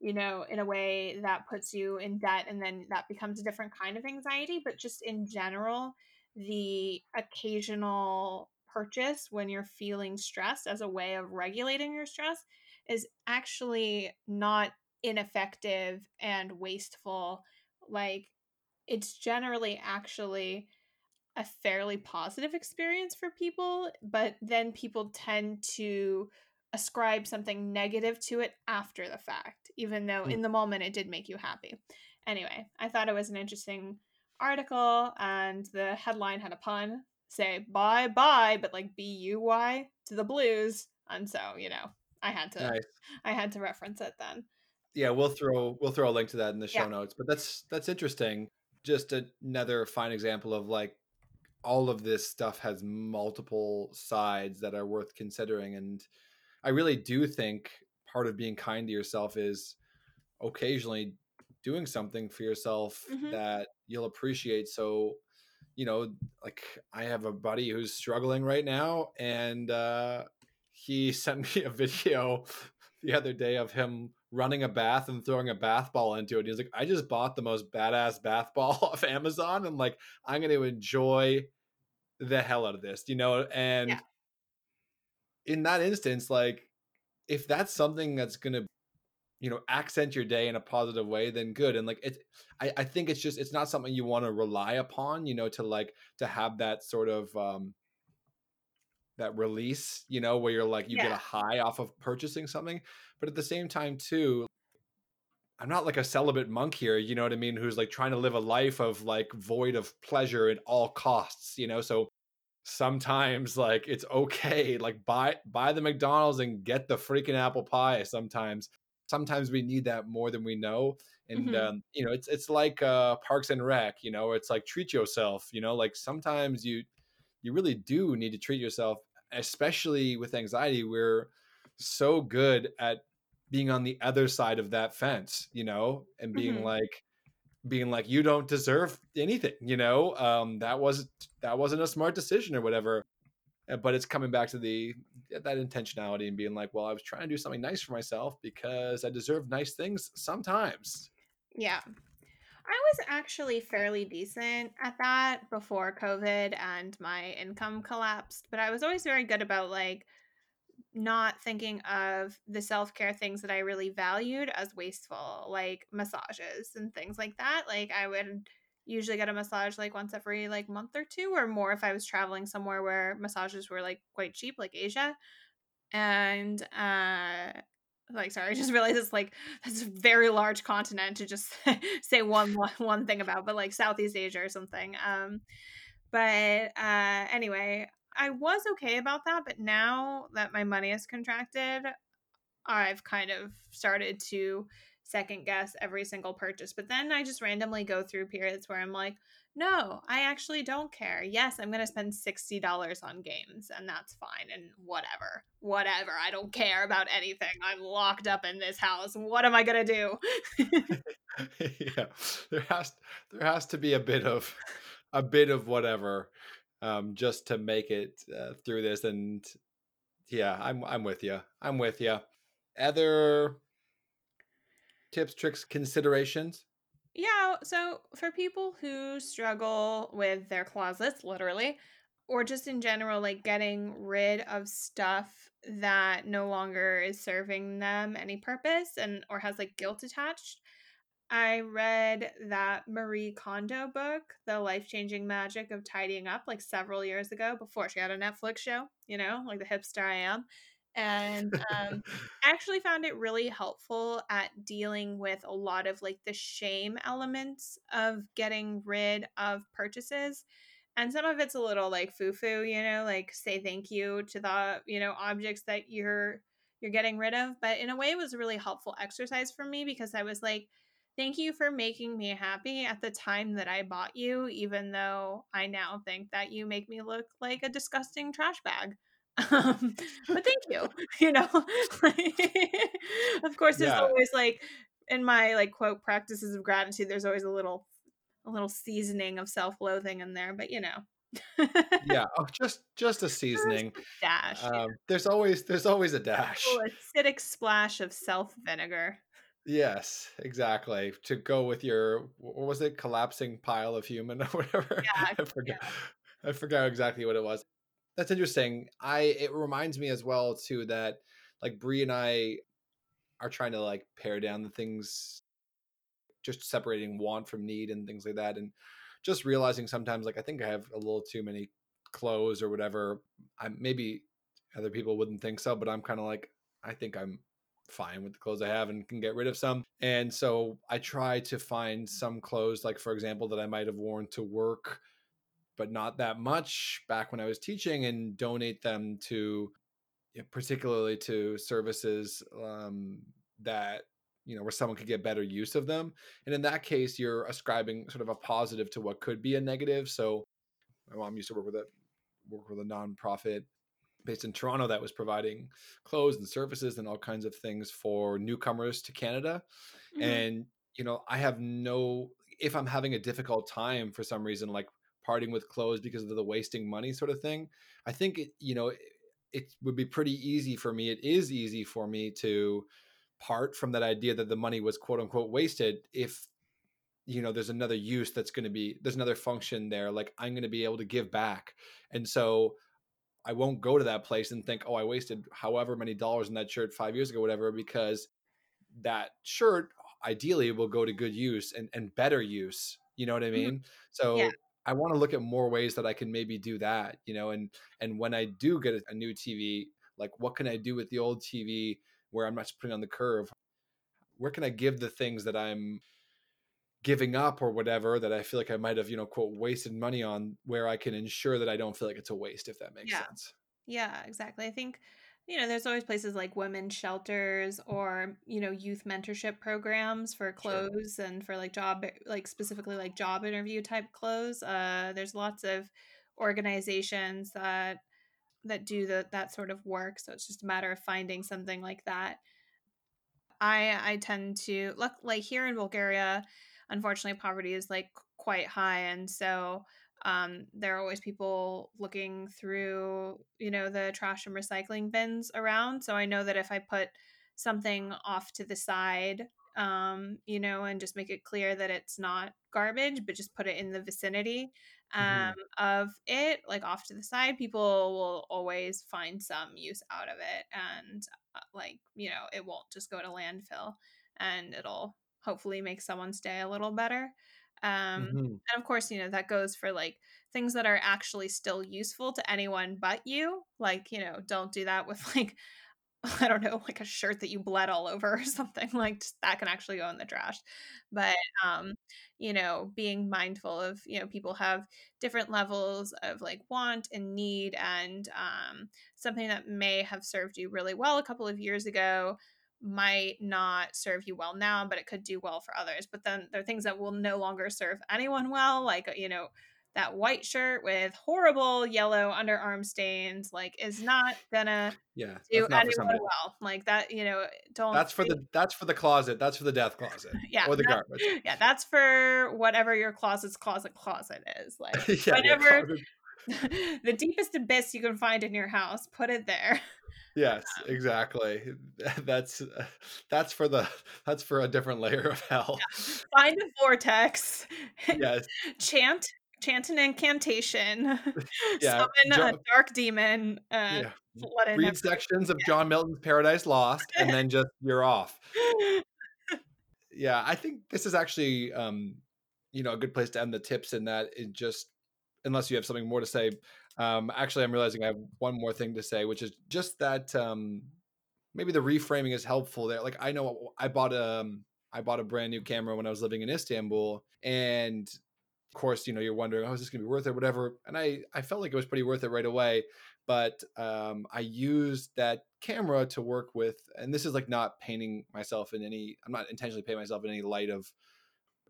you know, in a way that puts you in debt, and then that becomes a different kind of anxiety. But just in general, the occasional purchase when you're feeling stressed as a way of regulating your stress is actually not ineffective and wasteful. Like it's generally actually a fairly positive experience for people, but then people tend to ascribe something negative to it after the fact, even though in the moment it did make you happy. Anyway, I thought it was an interesting article, and the headline had a pun. Say bye bye, but like buy to the blues, and so you know I had to reference it then. Yeah, we'll throw a link to that in the show notes. But that's interesting. Just another fine example of like all of this stuff has multiple sides that are worth considering. And I really do think part of being kind to yourself is occasionally doing something for yourself that you'll appreciate. So, you know, like I have a buddy who's struggling right now, and he sent me a video the other day of him running a bath and throwing a bath ball into it. He's like, I just bought the most badass bath ball off Amazon, and like, I'm going to enjoy the hell out of this, you know? And in that instance, like if that's something that's going to, you know, accent your day in a positive way, then good. And like, I think it's just, it's not something you want to rely upon, you know, to like, to have that sort of, that release, you know, where you're like, you get a high off of purchasing something. But at the same time too, I'm not like a celibate monk here, you know what I mean? Who's like trying to live a life of like void of pleasure at all costs, you know? So sometimes like, it's okay, like buy the McDonald's and get the freaking apple pie. Sometimes we need that more than we know. And, you know, it's like Parks and Rec, you know, it's like treat yourself, you know, like sometimes you really do need to treat yourself. especially with anxiety, we're so good at being on the other side of that fence, you know, and being mm-hmm. like, you don't deserve anything, you know, that wasn't a smart decision or whatever. But it's coming back to that intentionality and being like, well, I was trying to do something nice for myself because I deserve nice things sometimes. Yeah. I was actually fairly decent at that before COVID and my income collapsed, but I was always very good about like not thinking of the self-care things that I really valued as wasteful, like massages and things like that. Like I would usually get a massage like once every like month or two or more if I was traveling somewhere where massages were like quite cheap, like Asia. And sorry, I just realized it's a very large continent to just say one thing about, but like Southeast Asia or something. Anyway, I was okay about that, but now that my money is contracted, I've kind of started to second guess every single purchase. But then I just randomly go through periods where I'm like, no, I actually don't care. Yes, I'm going to spend $60 on games and that's fine. And whatever. I don't care about anything. I'm locked up in this house. What am I going to do? Yeah, there has to be a bit of whatever just to make it through this. And yeah, I'm with you. Other tips, tricks, considerations? Yeah. So for people who struggle with their closets, literally, or just in general, like getting rid of stuff that no longer is serving them any purpose and or has like guilt attached, I read that Marie Kondo book, The Life-Changing Magic of Tidying Up, like several years ago before she had a Netflix show, you know, like the hipster I am. And I actually found it really helpful at dealing with a lot of like the shame elements of getting rid of purchases. And some of it's a little like foo-foo, you know, like say thank you to the, you know, objects that you're getting rid of. But in a way, it was a really helpful exercise for me because I was like, thank you for making me happy at the time that I bought you, even though I now think that you make me look like a disgusting trash bag. But thank you, you know. Of course, there's always like in my like quote practices of gratitude, there's always a little seasoning of self-loathing in there, but you know. Yeah, oh, just a seasoning, just a dash. Yeah. There's always a dash, a little acidic splash of self vinegar. Yes, exactly. To go with your, what was it, collapsing pile of human or whatever. Yeah, I forgot exactly what it was. That's interesting. It reminds me as well too that like Bree and I are trying to like pare down the things, just separating want from need and things like that, and just realizing sometimes like I think I have a little too many clothes or whatever. Maybe other people wouldn't think so, but I'm kind of like I think I'm fine with the clothes I have and can get rid of some. And so I try to find some clothes, like for example, that I might have worn to work but not that much back when I was teaching, and donate them to, you know, particularly to services that, you know, where someone could get better use of them. And in that case, you're ascribing sort of a positive to what could be a negative. So my mom used to work with a nonprofit based in Toronto that was providing clothes and services and all kinds of things for newcomers to Canada. Mm-hmm. And, you know, I have if I'm having a difficult time for some reason, like parting with clothes because of the wasting money sort of thing, I think it would be pretty easy for me. It is easy for me to part from that idea that the money was quote unquote wasted if, you know, there's another use there's another function there. Like I'm going to be able to give back. And so I won't go to that place and think, oh, I wasted however many dollars in that shirt 5 years ago, whatever, because that shirt ideally will go to good use and better use. You know what I mean? Mm-hmm. So yeah. I want to look at more ways that I can maybe do that, you know, and when I do get a new TV, like what can I do with the old TV where I'm not just putting on the curve? Where can I give the things that I'm giving up or whatever that I feel like I might have, you know, quote, wasted money on, where I can ensure that I don't feel like it's a waste, if that makes sense. Yeah, exactly. I think, you know, there's always places like women's shelters or, you know, youth mentorship programs for clothes and for like job, like specifically like job interview type clothes. There's lots of organizations that that do that sort of work. So it's just a matter of finding something like that. I tend to look like here in Bulgaria, unfortunately, poverty is like quite high. And so there are always people looking through, you know, the trash and recycling bins around. So I know that if I put something off to the side, you know, and just make it clear that it's not garbage, but just put it in the vicinity of it, like off to the side, people will always find some use out of it. And like, you know, it won't just go to landfill, and it'll hopefully make someone's day a little better. And of course, you know, that goes for like things that are actually still useful to anyone but you. Like, you know, don't do that with like, I don't know, like a shirt that you bled all over or something, like that can actually go in the trash. But, you know, being mindful of, you know, people have different levels of like want and need, and something that may have served you really well a couple of years ago might not serve you well now, but it could do well for others. But then there are things that will no longer serve anyone well, like, you know, that white shirt with horrible yellow underarm stains, like, is not gonna do anyone well. Like that, you know, don't. That's for the closet. That's for the death closet. Or the garbage. Yeah, that's for whatever your closet is. Like whatever the deepest abyss you can find in your house, put it there. Yes, exactly. That's for a different layer of hell. Yeah. Find a vortex. Yes. Chant an incantation, summon a dark demon, read sections of John Milton's Paradise Lost, and then just you're off. I think this is actually, you know, a good place to end the tips, in that it just, unless you have something more to say. Actually, I'm realizing I have one more thing to say, which is just that maybe the reframing is helpful there. Like, I know I bought a brand new camera when I was living in Istanbul, and of course, you know, you're wondering, oh, is this going to be worth it, whatever. And I felt like it was pretty worth it right away. But I used that camera to work with, and this is like not painting myself in any, I'm not intentionally painting myself in any light of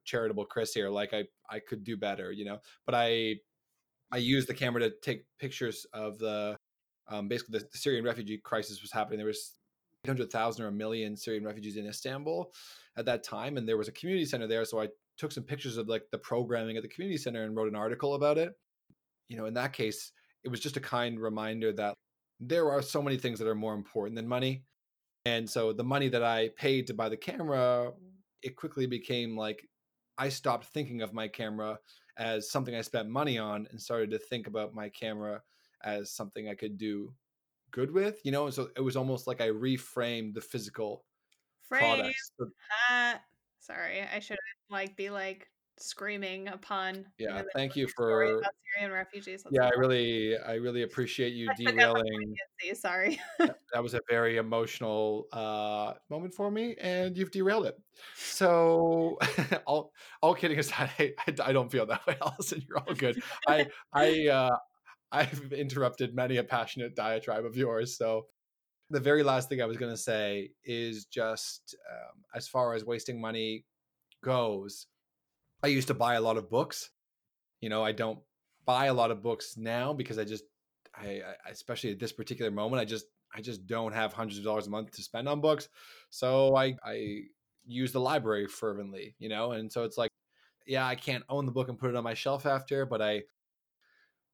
charitable Chris here. Like I could do better, you know, but I used the camera to take pictures of the, basically the Syrian refugee crisis was happening. There was 800,000 or a million Syrian refugees in Istanbul at that time. And there was a community center there. So I took some pictures of like the programming at the community center and wrote an article about it. You know, in that case, it was just a kind reminder that there are so many things that are more important than money. And so the money that I paid to buy the camera, it quickly became like, I stopped thinking of my camera as something I spent money on and started to think about my camera as something I could do good with, you know? And so it was almost like I reframed the physical products. Sorry, I should like be like screaming a pun. Yeah, thank you for Syrian refugees. I really appreciate you derailing. Sorry, that was a very emotional moment for me, and you've derailed it. So, all kidding aside, I don't feel that way, Allison. You're all good. I've interrupted many a passionate diatribe of yours, so. The very last thing I was going to say is just as far as wasting money goes, I used to buy a lot of books. You know, I don't buy a lot of books now because I especially at this particular moment, I just don't have hundreds of dollars a month to spend on books. So I use the library fervently, you know, and so it's like, yeah, I can't own the book and put it on my shelf after, but I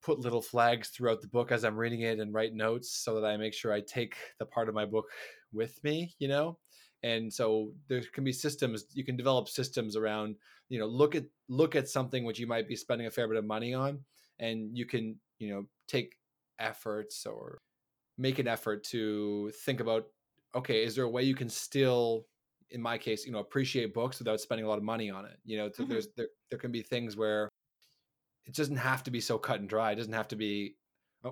put little flags throughout the book as I'm reading it and write notes so that I make sure I take the part of my book with me, you know? And so there can be systems, you can develop systems around, you know, look at something which you might be spending a fair bit of money on, and you can, you know, take efforts or make an effort to think about, okay, is there a way you can still, in my case, you know, appreciate books without spending a lot of money on it? You know, so there can be things where it doesn't have to be so cut and dry. It doesn't have to be,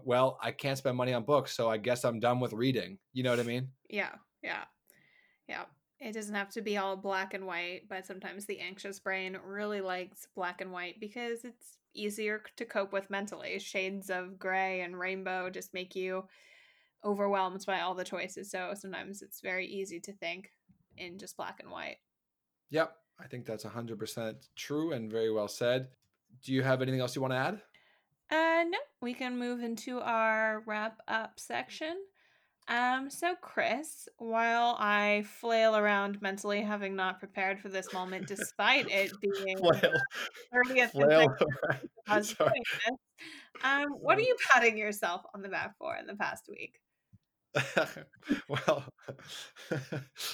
well, I can't spend money on books, so I guess I'm done with reading. You know what I mean? Yeah. It doesn't have to be all black and white, but sometimes the anxious brain really likes black and white because it's easier to cope with mentally. Shades of gray and rainbow just make you overwhelmed by all the choices. So sometimes it's very easy to think in just black and white. Yep. I think that's 100% true and very well said. Do you have anything else you want to add? No, we can move into our wrap up section. So Chris, while I flail around mentally, having not prepared for this moment, despite it being 30th. What are you patting yourself on the back for in the past week? Well,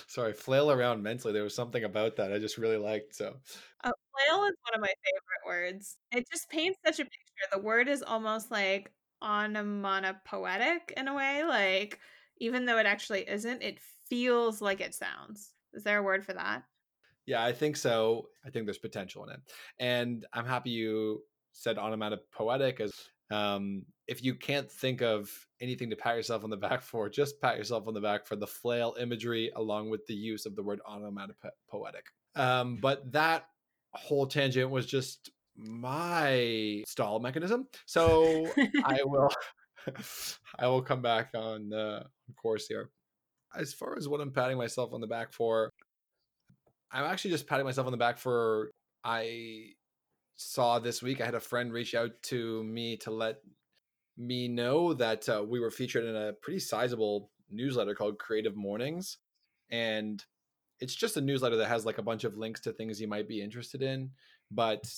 sorry, flail around mentally. There was something about that I just really liked. So flail is one of my favorite words. It just paints such a picture. The word is almost like onomatopoetic in a way. Like, even though it actually isn't, it feels like it sounds. Is there a word for that? Yeah, I think so. I think there's potential in it. And I'm happy you said onomatopoetic as if you can't think of anything to pat yourself on the back for, just pat yourself on the back for the flail imagery along with the use of the word onomatopoetic. But that whole tangent was just my stall mechanism. So I will come back on course here. As far as what I'm patting myself on the back for, I'm actually just patting myself on the back for, I saw this week, I had a friend reach out to me to let me know that we were featured in a pretty sizable newsletter called Creative Mornings. And it's just a newsletter that has like a bunch of links to things you might be interested in. But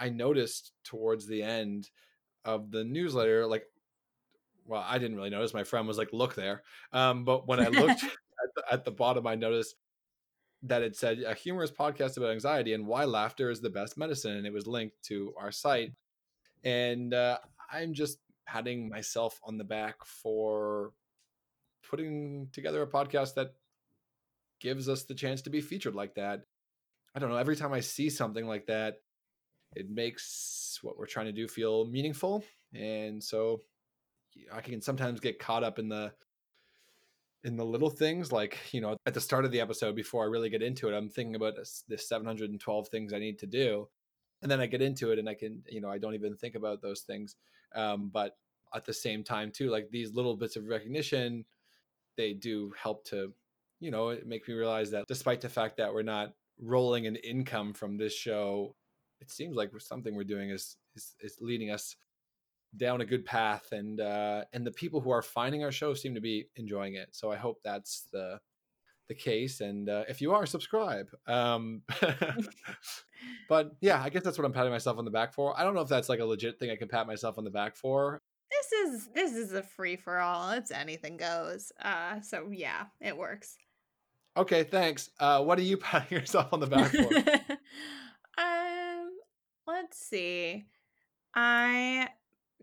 I noticed towards the end of the newsletter, like, well, I didn't really notice. My friend was like, look there. But when I looked at the bottom, I noticed that it said a humorous podcast about anxiety and why laughter is the best medicine. And it was linked to our site. And I'm just patting myself on the back for putting together a podcast that gives us the chance to be featured like that. I don't know. Every time I see something like that, it makes what we're trying to do feel meaningful. And so I can sometimes get caught up in the little things, like, you know, at the start of the episode, before I really get into it, I'm thinking about the 712 things I need to do. And then I get into it and I can, you know, I don't even think about those things. But at the same time too, like, these little bits of recognition, they do help to, you know, make me realize that despite the fact that we're not rolling in income from this show, it seems like something we're doing is leading us down a good path, and the people who are finding our show seem to be enjoying it. So I hope that's the case. And if you are, subscribe. But yeah, I guess that's what I'm patting myself on the back for. I don't know if that's like a legit thing I can pat myself on the back for. This is a free for all. It's anything goes. So yeah, it works. Okay, thanks. What are you patting yourself on the back for? Let's see. I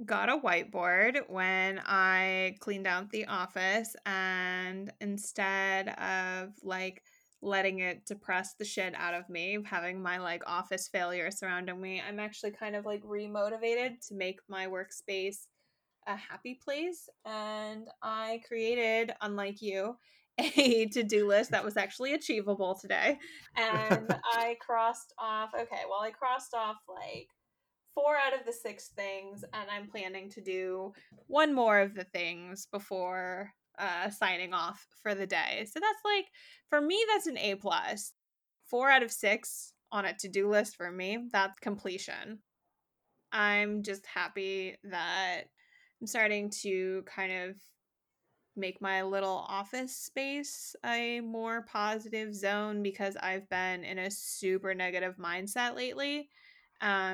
got a whiteboard when I cleaned out the office, and instead of like letting it depress the shit out of me, having my like office failure surrounding me, I'm actually kind of like remotivated to make my workspace a happy place. And I created, unlike you, a to-do list that was actually achievable today. And I crossed off like 4 out of the 6 things, and I'm planning to do one more of the things before signing off for the day. So that's like, for me, that's an A+. 4 out of 6 on a to-do list for me, that's completion. I'm just happy that I'm starting to kind of make my little office space a more positive zone, because I've been in a super negative mindset lately.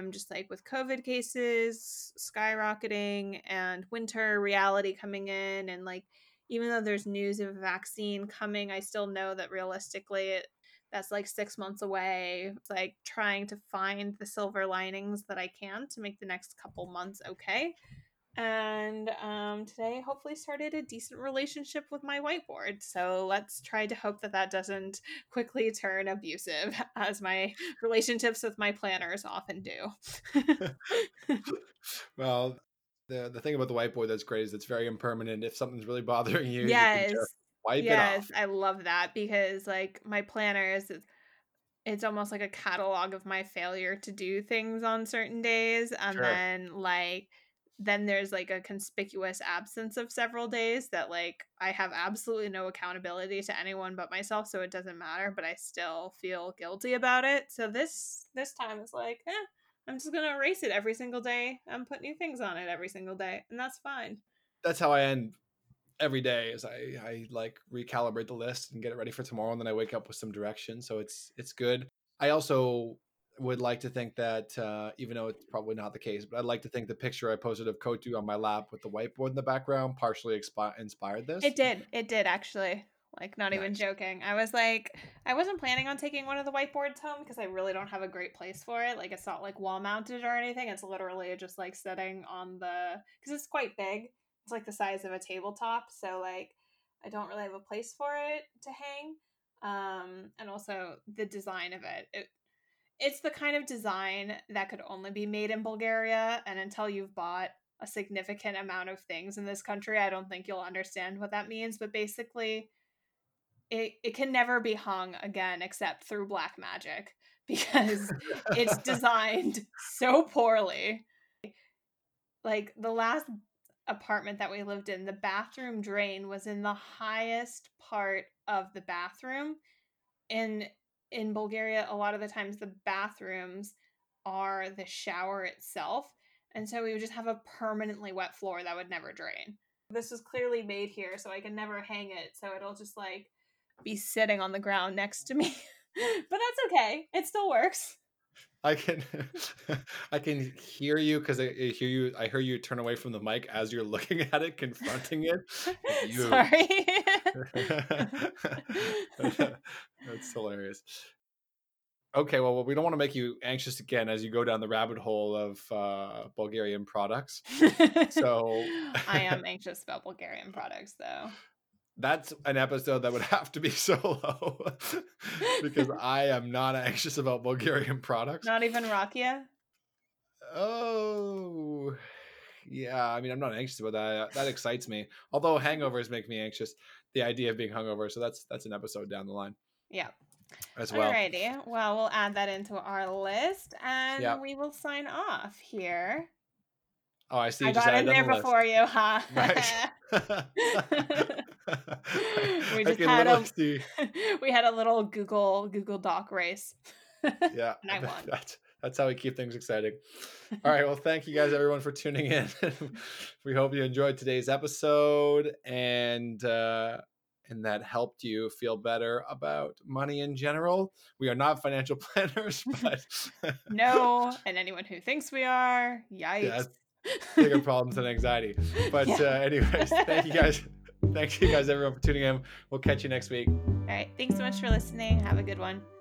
Just like with COVID cases skyrocketing and winter reality coming in. And like, even though there's news of a vaccine coming, I still know that realistically that's like 6 months away. It's like trying to find the silver linings that I can to make the next couple months okay. And today hopefully started a decent relationship with my whiteboard. So let's try to hope that doesn't quickly turn abusive, as my relationships with my planners often do. Well, the thing about the whiteboard that's great is it's very impermanent. If something's really bothering you, yes, you can just wipe it off. I love that, because like my planners, it's almost like a catalog of my failure to do things on certain days. And sure. Then there's like a conspicuous absence of several days that like I have absolutely no accountability to anyone but myself, so it doesn't matter, but I still feel guilty about it. So this time is like, I'm just going to erase it every single day and put new things on it every single day. And that's fine. That's how I end every day, is I like recalibrate the list and get it ready for tomorrow. And then I wake up with some direction. So it's good. I also would like to think that even though it's probably not the case, but I'd like to think the picture I posted of Kotu on my lap with the whiteboard in the background partially inspired this. It did actually. Like, not nice. Even joking. I was like, I wasn't planning on taking one of the whiteboards home because I really don't have a great place for it. Like, it's not like wall mounted or anything. It's literally just like sitting on the, because it's quite big. It's like the size of a tabletop. So like, I don't really have a place for it to hang. And also the design of it. It's the kind of design that could only be made in Bulgaria. And until you've bought a significant amount of things in this country, I don't think you'll understand what that means. But basically, it can never be hung again except through black magic, because it's designed so poorly. Like, the last apartment that we lived in, the bathroom drain was in the highest part of the bathroom. And in Bulgaria, a lot of the times the bathrooms are the shower itself. And so we would just have a permanently wet floor that would never drain. This was clearly made here, so I can never hang it. So it'll just like be sitting on the ground next to me. But that's okay. It still works. I can hear you, because I hear you turn away from the mic as you're looking at it, confronting it. Sorry. That's hilarious. Okay, well, we don't want to make you anxious again as you go down the rabbit hole of Bulgarian products. So I am anxious about Bulgarian products, though. That's an episode that would have to be solo because I am not anxious about Bulgarian products. Not even rakia? Oh, yeah. I mean, I'm not anxious about that. That excites me. Although hangovers make me anxious, the idea of being hungover. So that's an episode down the line. Yeah. As well. Alrighty. Well, we'll add that into our list and we will sign off here. Oh, I see. I got in there before you, huh? Right. We just had a little Google Doc race. Yeah. And I won. That's how we keep things exciting. All right. Well, thank you guys, everyone, for tuning in. We hope you enjoyed today's episode and that helped you feel better about money in general. We are not financial planners, but no, and anyone who thinks we are, yikes. Yeah, bigger problems than anxiety. But anyways, thank you guys. Thank you guys, everyone, for tuning in. We'll catch you next week. All right. Thanks so much for listening. Have a good one.